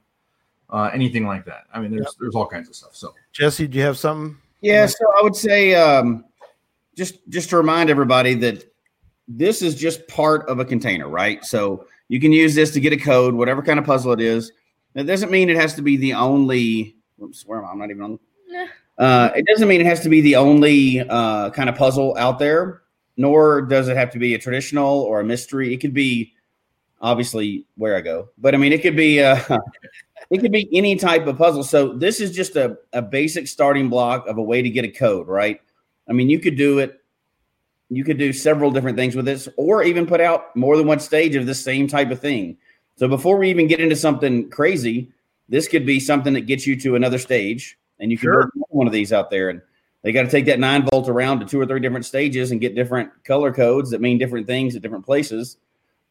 uh, anything like that. I mean, there's yep. there's all kinds of stuff. So, Jesse, do you have something? Yeah, so I would say um, just just to remind everybody that this is just part of a container, right? So you can use this to get a code, whatever kind of puzzle it is. That doesn't mean it has to be the only... Oops, where am I? I'm not even on. Nah. Uh, it doesn't mean it has to be the only uh, kind of puzzle out there, nor does it have to be a traditional or a mystery. It could be obviously where I go, but I mean, it could be uh, it could be any type of puzzle. So this is just a, a basic starting block of a way to get a code, right? I mean, you could do it. You could do several different things with this, or even put out more than one stage of the same type of thing. So before we even get into something crazy, this could be something that gets you to another stage, and you can sure. work one of these out there. And they got to take that nine volt around to two or three different stages and get different color codes that mean different things at different places.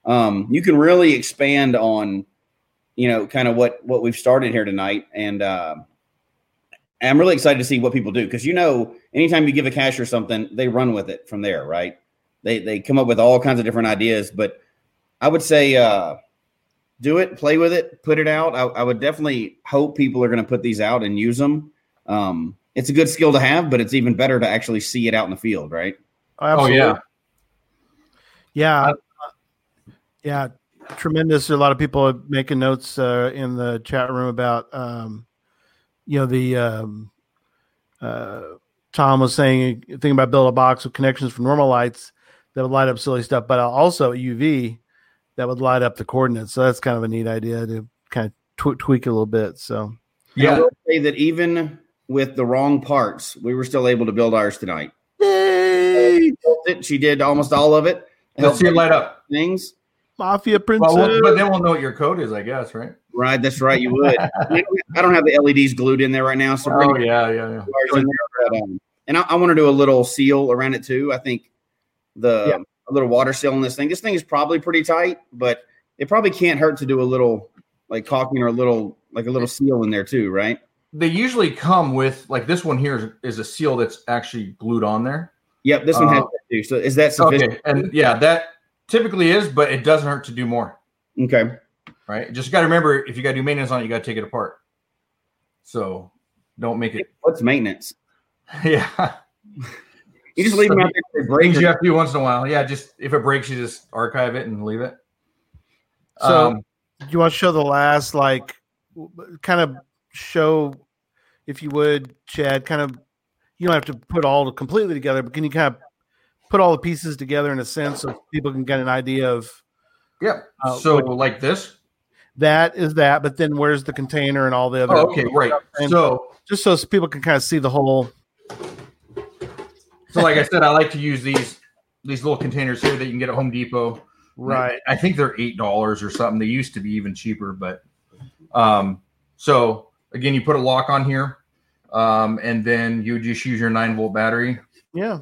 Um, you can really expand on, you know, kind of what, what we've started here tonight. And uh, I'm really excited to see what people do. Cause you know, anytime you give a cache or something, they run with it from there, right? They, they come up with all kinds of different ideas, but I would say, uh, do it, play with it, put it out. I, I would definitely hope people are going to put these out and use them. Um, it's a good skill to have, but it's even better to actually see it out in the field, right? Oh, absolutely. Oh yeah. Yeah. Yeah. Tremendous. A lot of people are making notes uh, in the chat room about um, you know, the um, uh, Tom was saying, think about build a box with connections for normal lights that would light up silly stuff, but also U V that would light up the coordinates. So that's kind of a neat idea to kind of tw- tweak a little bit. So yeah, I will say that even with the wrong parts, we were still able to build ours tonight. Yay! She did almost all of it. Let's see it light up things. Mafia Princess. Well, we'll, but then we'll know what your code is, I guess, right? Right, that's right. You would. I don't have the L E Ds glued in there right now. So oh, yeah, yeah, yeah. And I, I want to do a little seal around it, too. I think the yeah. a little water seal on this thing. This thing is probably pretty tight, but it probably can't hurt to do a little, like, caulking or a little, like, a little seal in there, too, right? They usually come with, like, this one here is, is a seal that's actually glued on there. Yep, this one uh, has that, too. So is that sufficient? Okay, and, yeah, that... typically is, but it doesn't hurt to do more. Okay. Right. Just got to remember, if you got to do maintenance on it, you got to take it apart. So don't make it. What's maintenance? Yeah. You just leave so them out there. It breaks you after you once in a while. Yeah. Just if it breaks, you just archive it and leave it. So um, you want to show the last, like, kind of show, if you would, Chad, kind of, you don't have to put all completely together, but can you kind of put all the pieces together in a sense so people can get an idea of. Yeah. Uh, so what, like this, that is that, but then where's the container and all the other. Oh, okay. Right. And so just so people can kind of see the whole. So like I said, I like to use these, these little containers here that you can get at Home Depot. Right. I think they're eight dollars or something. They used to be even cheaper, but um, so again, you put a lock on here um, and then you just use your nine volt battery. Yeah.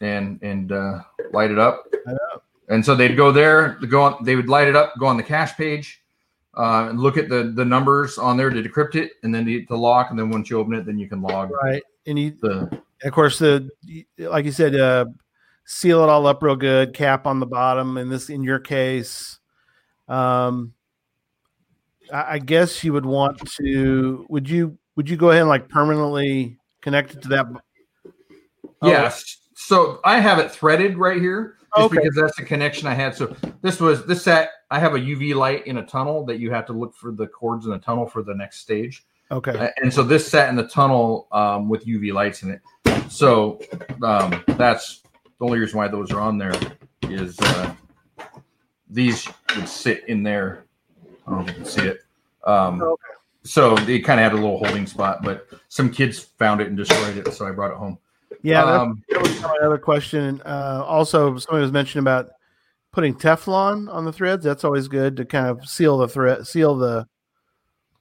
and and uh, light it up. And so they'd go there, go on, they would light it up, go on the cache page, uh, and look at the, the numbers on there to decrypt it, and then the, the lock, and then once you open it, then you can log. Right, and you, the, of course, the like you said, uh, seal it all up real good, cap on the bottom, and this, in your case, um, I, I guess you would want to, would you would you go ahead and like permanently connect it to that? Oh, yes. So I have it threaded right here just okay. because that's the connection I had. So this was this set. I have a U V light in a tunnel that you have to look for the cords in the tunnel for the next stage. Okay. And so this sat in the tunnel um, with U V lights in it. So um, that's the only reason why those are on there is uh, these would sit in there. I don't know if you can see it. Um, okay. So they kind of had a little holding spot, but some kids found it and destroyed it. So I brought it home. Yeah, that's, um, that was my other question. Uh, also, somebody was mentioning about putting Teflon on the threads. That's always good to kind of seal the thread, seal the.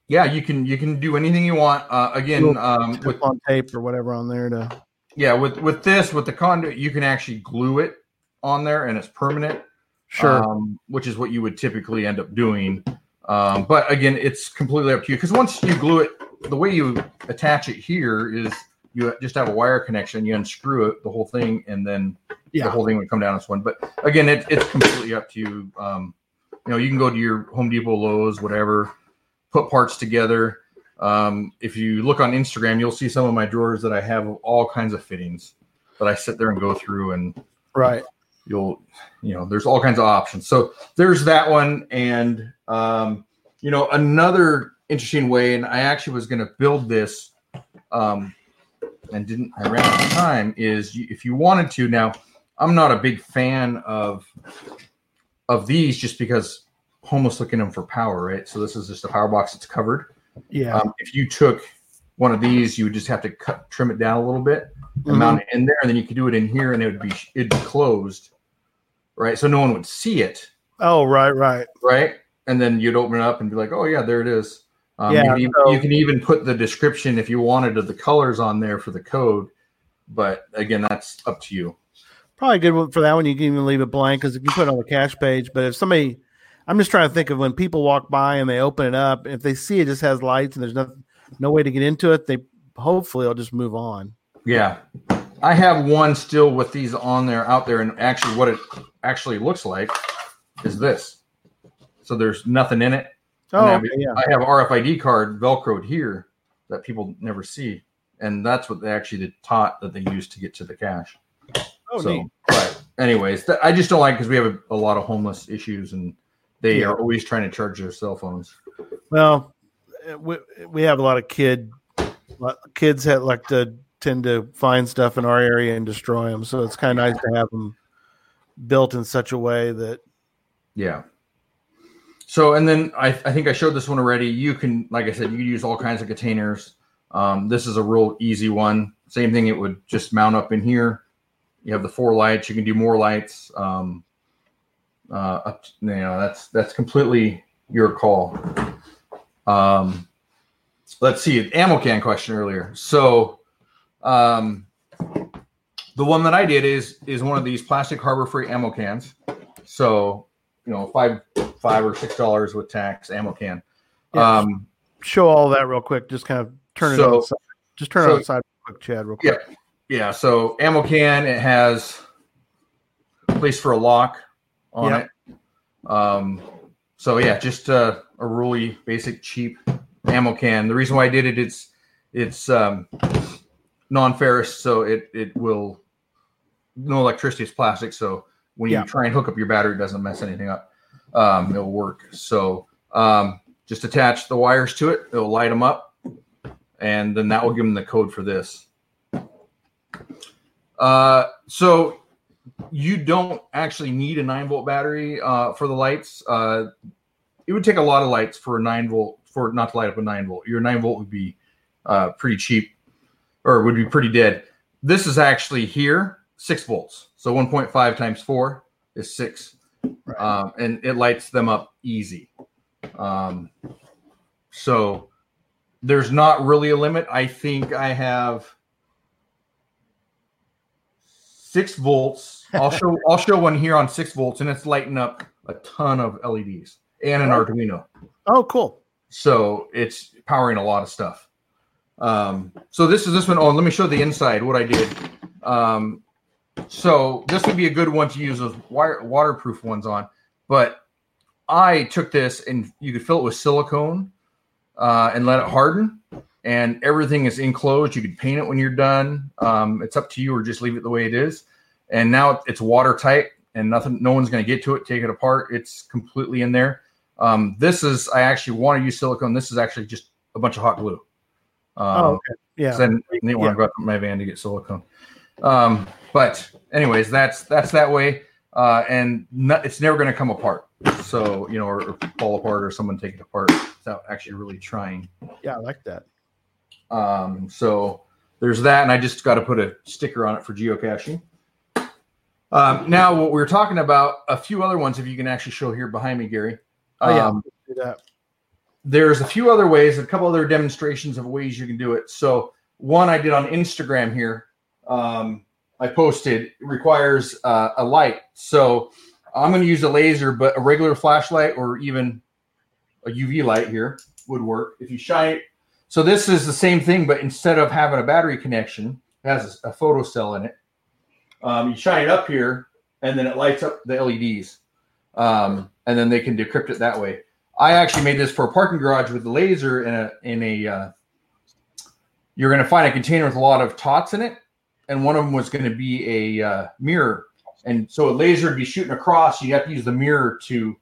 Yeah, you can you can do anything you want. Uh, again, um, with Teflon tape or whatever on there to. Yeah, with with this with the conduit, you can actually glue it on there, and it's permanent. Sure, um, which is what you would typically end up doing. Um, but again, it's completely up to you because once you glue it, the way you attach it here is. You just have a wire connection. You unscrew it, the whole thing, and then yeah. the whole thing would come down as one. But again, it, it's completely up to you. Um, you know, you can go to your Home Depot, Lowe's, whatever, put parts together. Um, if you look on Instagram, you'll see some of my drawers that I have of all kinds of fittings that I sit there and go through. And right, you'll, you know, there's all kinds of options. So there's that one, and um, you know, another interesting way. And I actually was going to build this. Um, and didn't I ran out of time is if you wanted to. Now I'm not a big fan of of these just because homeless looking them for power, right? So this is just a power box. It's covered. Yeah. Um, if you took one of these, you would just have to cut, trim it down a little bit and mm-hmm. mount it in there. And then you could do it in here and it would be, it'd be closed. Right. So no one would see it. Oh, right. Right. Right. And then you'd open it up and be like, oh yeah, there it is. Um, yeah, you, so, you can even put the description if you wanted of the colors on there for the code, but again, that's up to you. Probably a good one for that one. You can even leave it blank because if you put it on the cache page, but if somebody, I'm just trying to think of when people walk by and they open it up, if they see it just has lights and there's no, no way to get into it, they hopefully will just move on. Yeah. I have one still with these on there out there, and actually what it actually looks like is this. So there's nothing in it. Oh, okay, yeah. I have R F I D card Velcroed here that people never see. And that's what they actually did, taught that they used to get to the cache. Oh, so, neat. But anyways, th- I just don't like because we have a, a lot of homeless issues and they yeah. are always trying to charge their cell phones. Well, we, we have a lot of kid kids had like to tend to find stuff in our area and destroy them. So it's kind of nice to have them built in such a way that. Yeah. So, and then I, I think I showed this one already. You can, like I said, you can use all kinds of containers. Um, this is a real easy one. Same thing. It would just mount up in here. You have the four lights. You can do more lights. Um, uh, up to, you know, that's, that's completely your call. Um, let's see, ammo can question earlier. So, um, the one that I did is, is one of these plastic Harbor Freight ammo cans. So, you know, five, five or six dollars with tax ammo can. Yeah, um, show all that real quick. Just kind of turn it so, outside. Just turn so, it outside real quick, Chad, real quick. Yeah. Yeah. So ammo can, it has a place for a lock on yeah. it. Um, so yeah, just uh, a really basic, cheap ammo can. The reason why I did it, it's, it's um, non-ferrous. So it, it will, no electricity, it's plastic. So when yeah. you try and hook up your battery, it doesn't mess anything up. Um, it'll work. So um, just attach the wires to it. It'll light them up. And then that will give them the code for this. Uh, so you don't actually need a nine-volt battery uh, for the lights. Uh, it would take a lot of lights for a nine-volt, for not to light up a nine-volt. Your nine-volt would be uh, pretty cheap, or would be pretty dead. This is actually here, six volts. So one point five times four is six. Right. Um, and it lights them up easy. Um, so there's not really a limit. I think I have six volts. I'll show I'll show one here on six volts, and it's lighting up a ton of L E Ds and an Arduino. Oh, cool. So it's powering a lot of stuff. Um, so this is this one. Oh, let me show the inside, what I did. Um, So this would be a good one to use those wire, waterproof ones on, but I took this and you could fill it with silicone uh, and let it harden, and everything is enclosed. You could paint it when you're done. Um, it's up to you, or just leave it the way it is. And now it's watertight, and nothing, no one's going to get to it, take it apart. It's completely in there. Um, this is, I actually want to use silicone. This is actually just a bunch of hot glue. Um, oh, okay. Yeah. Then they want to go out to my van to get silicone. Um, but anyways, that's, that's that way. Uh, and not, it's never going to come apart. So, you know, or, or fall apart, or someone take it apart without actually really trying. Yeah. I like that. Um, so there's that. And I just got to put a sticker on it for geocaching. Um, now what we were talking about, a few other ones, if you can actually show here behind me, Gary. Um, oh, yeah. Do that. There's a few other ways, a couple other demonstrations of ways you can do it. So one I did on Instagram here. Um, I posted requires uh, a light, so I'm going to use a laser, but a regular flashlight or even a U V light here would work if you shine it. So this is the same thing, but instead of having a battery connection, it has a, a photocell in it. Um, you shine it up here, and then it lights up the L E Ds, um, and then they can decrypt it that way. I actually made this for a parking garage with the laser in a in a. Uh, you're going to find a container with a lot of tots in it. And one of them was going to be a uh, mirror. And so a laser would be shooting across. You'd have to use the mirror to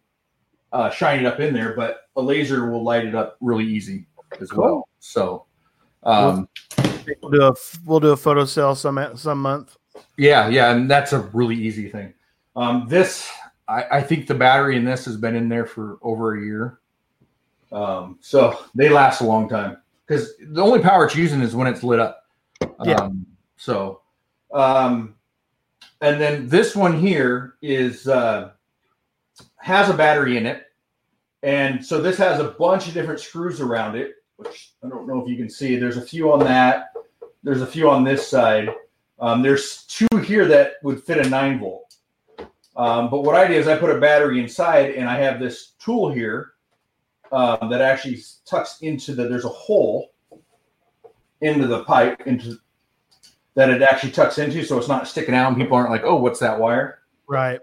uh, shine it up in there, but a laser will light it up really easy as cool. well. So um, we'll, do a, we'll do a photo cell some, some month. Yeah, yeah, and that's a really easy thing. Um, this, I, I think the battery in this has been in there for over a year. Um, so they last a long time. Because the only power it's using is when it's lit up. Um, yeah. So, um, and then this one here is, uh, has a battery in it. And so this has a bunch of different screws around it, which I don't know if you can see. There's a few on that. There's a few on this side. Um, there's two here that would fit a nine volt. Um, but what I did is I put a battery inside, and I have this tool here, um, that actually tucks into the, there's a hole into the pipe, into that it actually tucks into, so it's not sticking out and people aren't like, oh, what's that wire? Right.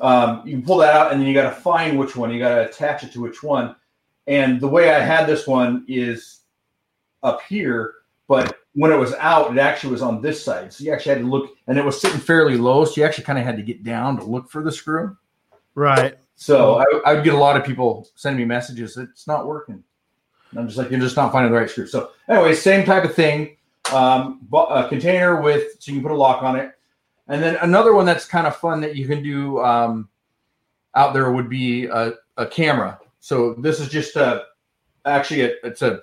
Um, you can pull that out, and then you got to find which one. You got to attach it to which one. And the way I had this one is up here, but when it was out, it actually was on this side. So you actually had to look, and it was sitting fairly low, so you actually kind of had to get down to look for the screw. Right. So I, I would get a lot of people sending me messages, it's not working. And I'm just like, you're just not finding the right screw. So anyway, same type of thing. Um, a container with, so you can put a lock on it. And then another one that's kind of fun that you can do um, out there would be a, a camera. So this is just a, actually a, it's a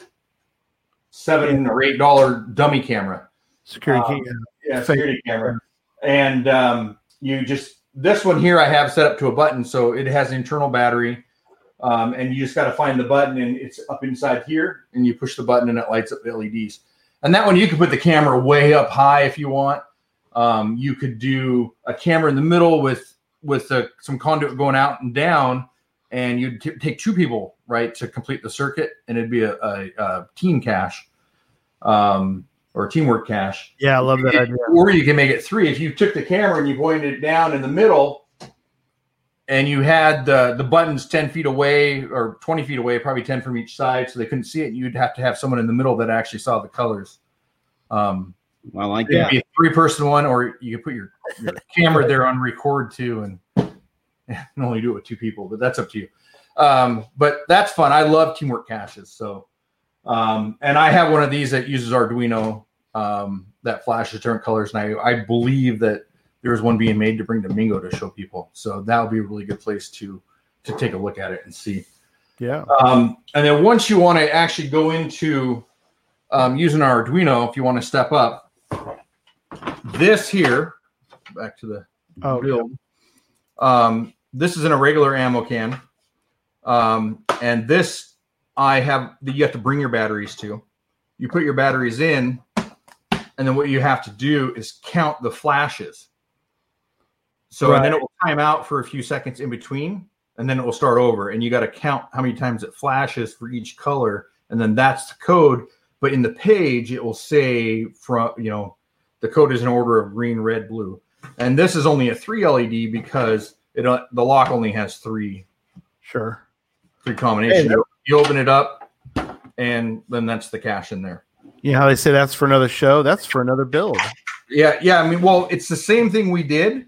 seven or eight dollar dummy camera, security um, camera. Yeah, security camera. And um, you just, this one here I have set up to a button, so it has an internal battery. Um, and you just got to find the button, and it's up inside here, and you push the button and it lights up the L E Ds. And that one, you could put the camera way up high if you want. Um, you could do a camera in the middle with, with a, some conduit going out and down, and you'd t- take two people, right, to complete the circuit, and it'd be a, a, a team cache um, or a teamwork cache. Yeah, I love that it, idea. Or you can make it three. If you took the camera and you pointed it down in the middle and you had the, the buttons ten feet away or twenty feet away, probably ten from each side, so they couldn't see it, you'd have to have someone in the middle that actually saw the colors. Um Well, I like It'd that. Be a three-person one, or you could put your, your camera there on record too, and, and only do it with two people. But that's up to you. Um, but that's fun. I love teamwork caches. So, um, and I have one of these that uses Arduino um, that flashes different colors, and I, I believe that there's one being made to bring to Mingo to show people. So that would be a really good place to to take a look at it and see. Yeah. Um, and then once you want to actually go into um, using our Arduino, if you want to step up. This here, back to the oh, build. Yeah. Um, this is in a regular ammo can, um, and this I have. You have to bring your batteries to. You put your batteries in, and then what you have to do is count the flashes. So right. And then it will time out for a few seconds in between, and then it will start over. And you got to count how many times it flashes for each color, and then that's the code. But in the page, it will say from you know. The code is in order of green, red, blue. And this is only a three L E D because it uh, the lock only has three. Sure. Three combinations. Hey, you open it up, and then that's the cache in there. You know how they say that's for another show? That's for another build. Yeah, yeah. I mean, well, it's the same thing we did,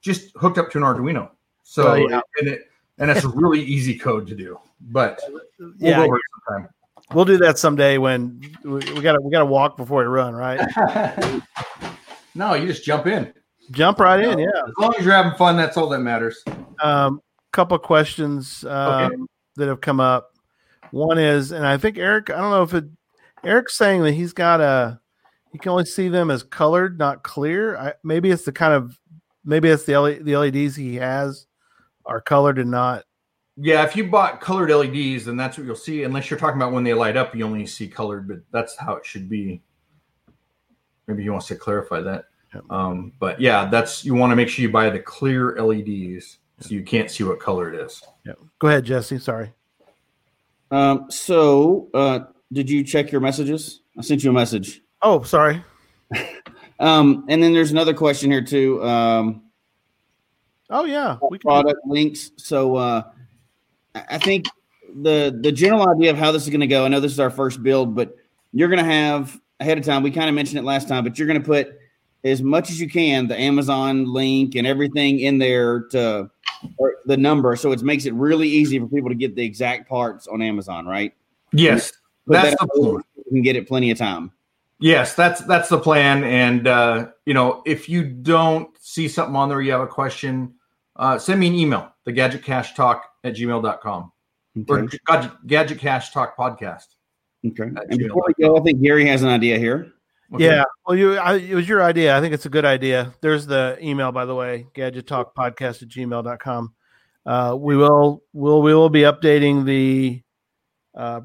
just hooked up to an Arduino. So, oh, yeah. and, it, and it's a really easy code to do. But we'll yeah, go over it sometime. We'll do that someday when we gotta we gotta walk before we run, right? No, you just jump in. Jump right in, yeah. As long as you're having fun, that's all that matters. Um, couple of questions um, okay. that have come up. One is, and I think Eric, I don't know if it Eric's saying that he's got a you can only see them as colored, not clear. I, maybe it's the kind of maybe it's the L E D, the L E Ds he has are colored and not. Yeah, if you bought colored L E Ds, then that's what you'll see. Unless you're talking about when they light up, you only see colored, but that's how it should be. Maybe you want to clarify that. Yep. Um, but yeah, that's you want to make sure you buy the clear L E Ds so you can't see what color it is. Yep. Go ahead, Jesse. Sorry. Um, so uh, did you check your messages? I sent you a message. Oh, sorry. um, and then there's another question here too. Um, oh, yeah. We product can... links. So uh I think the the general idea of how this is going to go, I know this is our first build, but you're going to have ahead of time, we kind of mentioned it last time, but you're going to put as much as you can, the Amazon link and everything in there to or the number. So it makes it really easy for people to get the exact parts on Amazon, right? Yes. That's that the plan. You can get it plenty of time. Yes, that's, that's the plan. And, uh, you know, if you don't see something on there, you have a question, uh, send me an email, the gadget cache talk at gmail dot com okay. or gadget, gadget cache talk podcast. Okay. And before we go, I think Gary has an idea here. Okay. Yeah. Well, you, I, it was your idea. I think it's a good idea. There's the email, by the way, gadget talk podcast at gmail dot com. Uh, we will, will, we will be updating the, uh,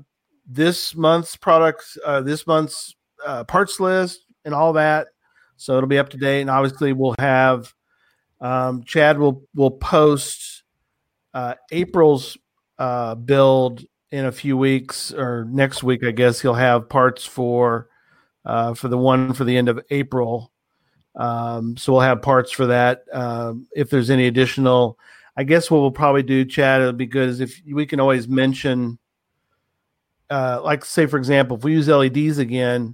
this month's products, uh, this month's uh, parts list and all that. So it'll be up to date. And obviously we'll have, um, Chad will, will post, Uh, April's uh, build in a few weeks or next week, I guess he'll have parts for uh, for the one for the end of April. Um, so we'll have parts for that. Um, if there's any additional, I guess what we'll probably do, Chad, it'll be good is if we can always mention, uh, like say for example, if we use L E Ds again,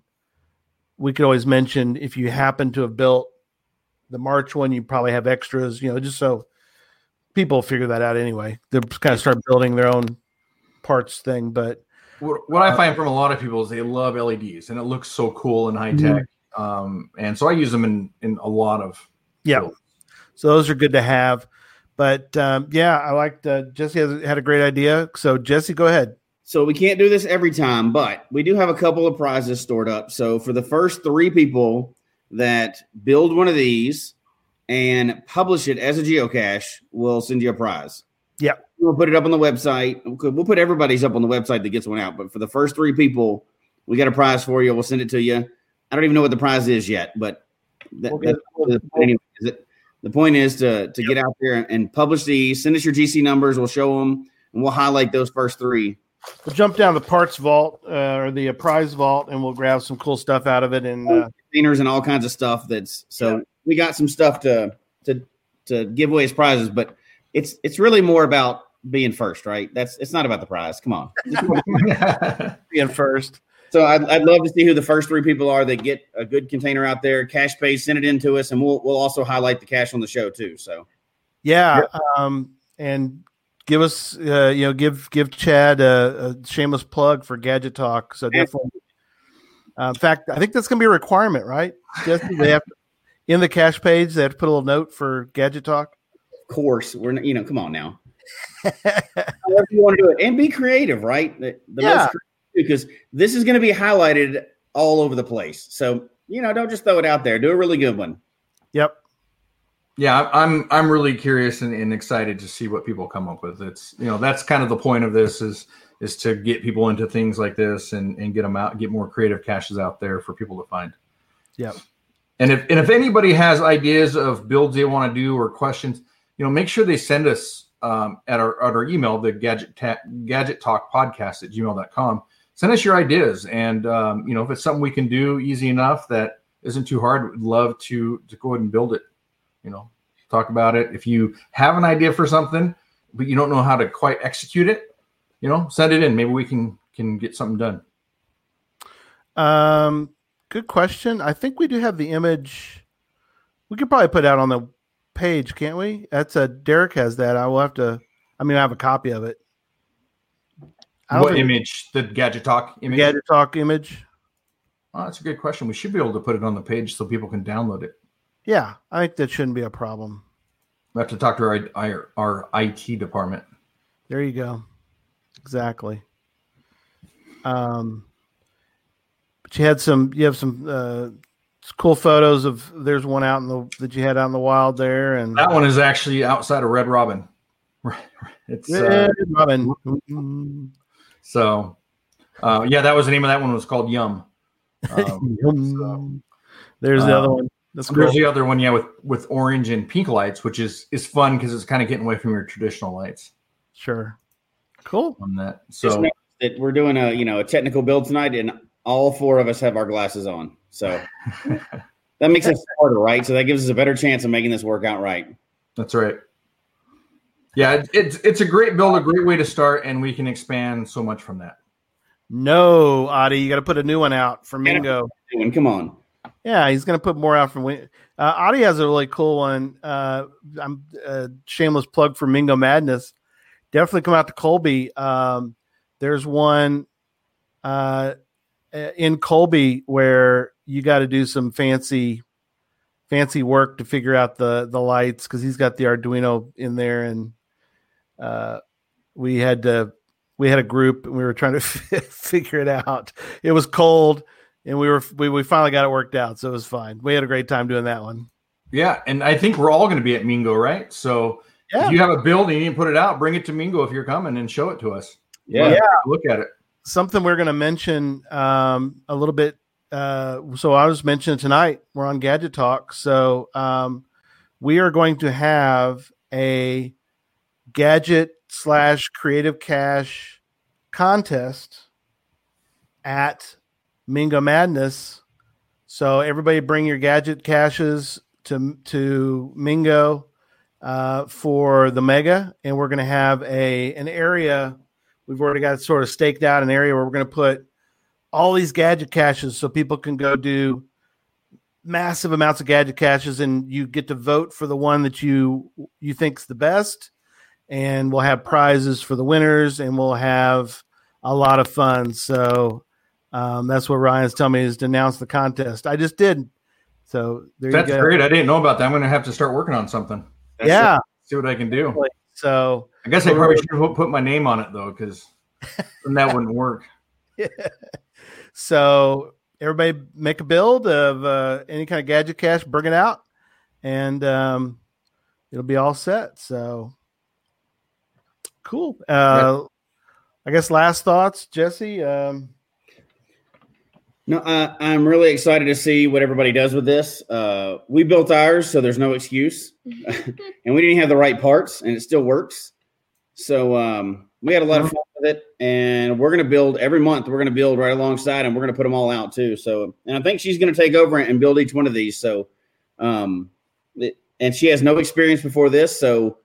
we could always mention if you happen to have built the March one, you probably have extras, you know, just so. People figure that out anyway. They'll kind of start building their own parts thing, but What, what I find from a lot of people is they love L E Ds, and it looks so cool and high tech. Mm-hmm. Um, and so I use them in, in a lot of. Yeah. Builds. So those are good to have. But um, yeah, I liked uh, Jesse has, had a great idea. So Jesse, go ahead. So we can't do this every time, but we do have a couple of prizes stored up. So for the first three people that build one of these and publish it as a geocache, we'll send you a prize. Yeah. We'll put it up on the website. We'll put everybody's up on the website that gets one out. But for the first three people, we got a prize for you. We'll send it to you. I don't even know what the prize is yet, but that, okay. that's, anyway, the point is to, to yep. get out there and publish these. Send us your G C numbers. We'll show them, and we'll highlight those first three. We'll jump down to the parts vault uh, or the uh, prize vault, and we'll grab some cool stuff out of it. And uh, containers and all kinds of stuff. That's So yeah. we got some stuff to, to, to give away as prizes, but it's it's really more about being first, right? That's it's not about the prize. Come on, being first. So I'd, I'd love to see who the first three people are that get a good container out there. Cache Page send it in to us, and we'll we'll also highlight the cache on the show too. So yeah, yep. um, and give us uh, you know give give Chad a, a shameless plug for Gadget Talk. So definitely. Uh, in fact, I think that's going to be a requirement, right? Just they have to, in the cache page, they have to put a little note for Gadget Talk. Course we're not, you know, come on now. However you want to do it, and be creative, right? The, the yeah. most creative, because this is going to be highlighted all over the place, so you know, don't just throw it out there. Do a really good one. Yep. Yeah, I'm I'm really curious and, and excited to see what people come up with. It's you know that's kind of the point of this is is to get people into things like this and and get them out, get more creative caches out there for people to find. Yep. And if and if anybody has ideas of builds they want to do or questions, you know, make sure they send us um, at our at our email, the gadget ta- gadget talk podcast at gmail dot com. Send us your ideas, and um, you know, if it's something we can do easy enough that isn't too hard, we'd love to to go ahead and build it. You know, talk about it. If you have an idea for something, but you don't know how to quite execute it, you know, send it in. Maybe we can can get something done. Um, good question. I think we do have the image. We could probably put out on the page, can't we? That's a Derek has that. I will have to. I mean, I have a copy of it. I what image? The Gadget Talk image. Gadget Talk image. Oh, that's a good question. We should be able to put it on the page so people can download it. Yeah, I think that shouldn't be a problem. We have to talk to our our, our I T department. There you go. Exactly. Um, but you had some. You have some. Uh, cool photos of there's one out in the that you had out in the wild there, and that one is actually outside of Red Robin. It's Red uh, Robin. So, uh, yeah, that was the name of that one. It was called Yum. Um, so, there's the um, other one. That's cool. There's the other one, yeah, with with orange and pink lights, which is is fun because it's kind of getting away from your traditional lights. Sure, cool on that. So that we're doing a you know a technical build tonight, and all four of us have our glasses on. So that makes us harder, right? So that gives us a better chance of making this work out right. That's right. Yeah, it, it's it's a great build, a great way to start, and we can expand so much from that. No, Adi, you got to put a new one out for Mingo. Come on. Yeah, he's going to put more out from Mingo. Uh, Adi has a really cool one. Uh, I'm uh, shameless plug for Mingo Madness. Definitely come out to Colby. Um, there's one uh, in Colby where you got to do some fancy, fancy work to figure out the the lights because he's got the Arduino in there, and uh, we had to we had a group and we were trying to figure it out. It was cold, and we were we, we finally got it worked out, so it was fine. We had a great time doing that one. Yeah, and I think we're all going to be at Mingo, right? So yeah. If you have a build and you put it out, bring it to Mingo if you're coming and show it to us. Yeah, yeah. Look at it. Something we're going to mention um, a little bit. Uh, so I was mentioning tonight we're on Gadget Talk. So um, we are going to have a gadget slash creative cache contest at Mingo Madness. So everybody bring your gadget caches to to Mingo uh, for the mega, and we're going to have a an area. We've already got sort of staked out an area where we're going to put all these gadget caches so people can go do massive amounts of gadget caches, and you get to vote for the one that you, you think's the best, and we'll have prizes for the winners, and we'll have a lot of fun. So um, that's what Ryan's telling me is to announce the contest. I just did. So there that's you go. That's great. I didn't know about that. I'm going to have to start working on something. That's yeah. It. See what I can do. So I guess I probably should put my name on it though, because that wouldn't work. Yeah. So everybody make a build of uh, any kind of gadget cache, bring it out, and um, it'll be all set. So cool. Uh, yeah. I guess last thoughts, Jesse. Um, No, I, I'm really excited to see what everybody does with this. Uh, we built ours, so there's no excuse. And we didn't have the right parts, and it still works. So um, we had a lot of fun with it, and we're going to build every month. We're going to build right alongside, and we're going to put them all out too. So, and I think she's going to take over and build each one of these. So, um, it, and she has no experience before this, so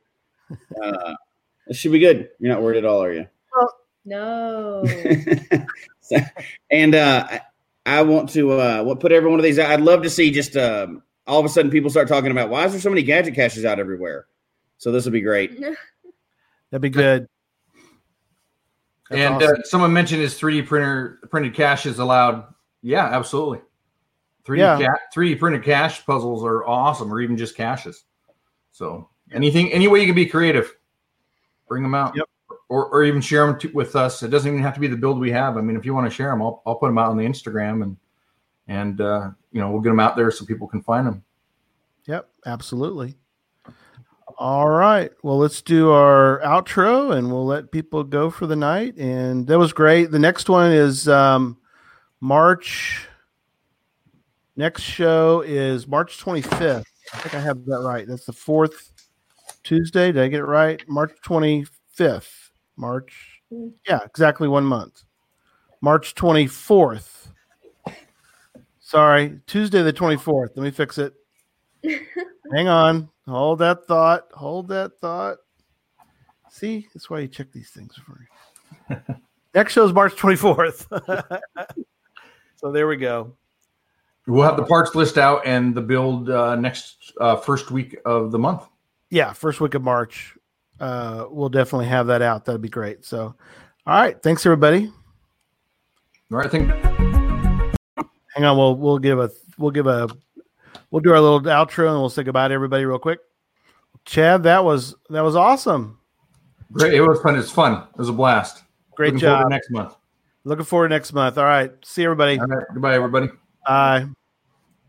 uh, it should be good. You're not worried at all, are you? No. so, and uh, I, I want to uh, put every one of these out. I'd love to see just um, all of a sudden people start talking about, why is there so many gadget caches out everywhere? So this would be great. That'd be good. That's and awesome. uh, someone mentioned is three D printer printed caches allowed. Yeah, absolutely. three D yeah. Ca- three D printed cache puzzles are awesome, or even just caches. So anything, any way you can be creative, bring them out. Yep. Or, or even share them to, with us. It doesn't even have to be the build we have. I mean, if you want to share them, I'll, I'll put them out on the Instagram, and and uh, you know, we'll get them out there so people can find them. Yep, absolutely. All right. Well, let's do our outro, and we'll let people go for the night. And that was great. The next one is um, March. Next show is March twenty-fifth. I think I have that right. That's the fourth Tuesday. Did I get it right? March twenty-fifth. March, yeah, exactly one month. March twenty-fourth. Sorry, Tuesday the twenty-fourth. Let me fix it. Hang on. Hold that thought. Hold that thought. See, that's why you check these things for you. Next show is March twenty-fourth. So there we go. We'll have the parts list out and the build uh, next uh, first week of the month. Yeah, first week of March. Uh, we'll definitely have that out. That'd be great. So, all right. Thanks, everybody. All right. Thank- Hang on. We'll, we'll give a, we'll give a, we'll do our little outro, and we'll say goodbye to everybody real quick. Chad, that was, that was awesome. Great. It was fun. It's fun. It was a blast. Great Looking job. Forward to next month. Looking forward to next month. All right. See everybody. All right. Goodbye, everybody. Bye.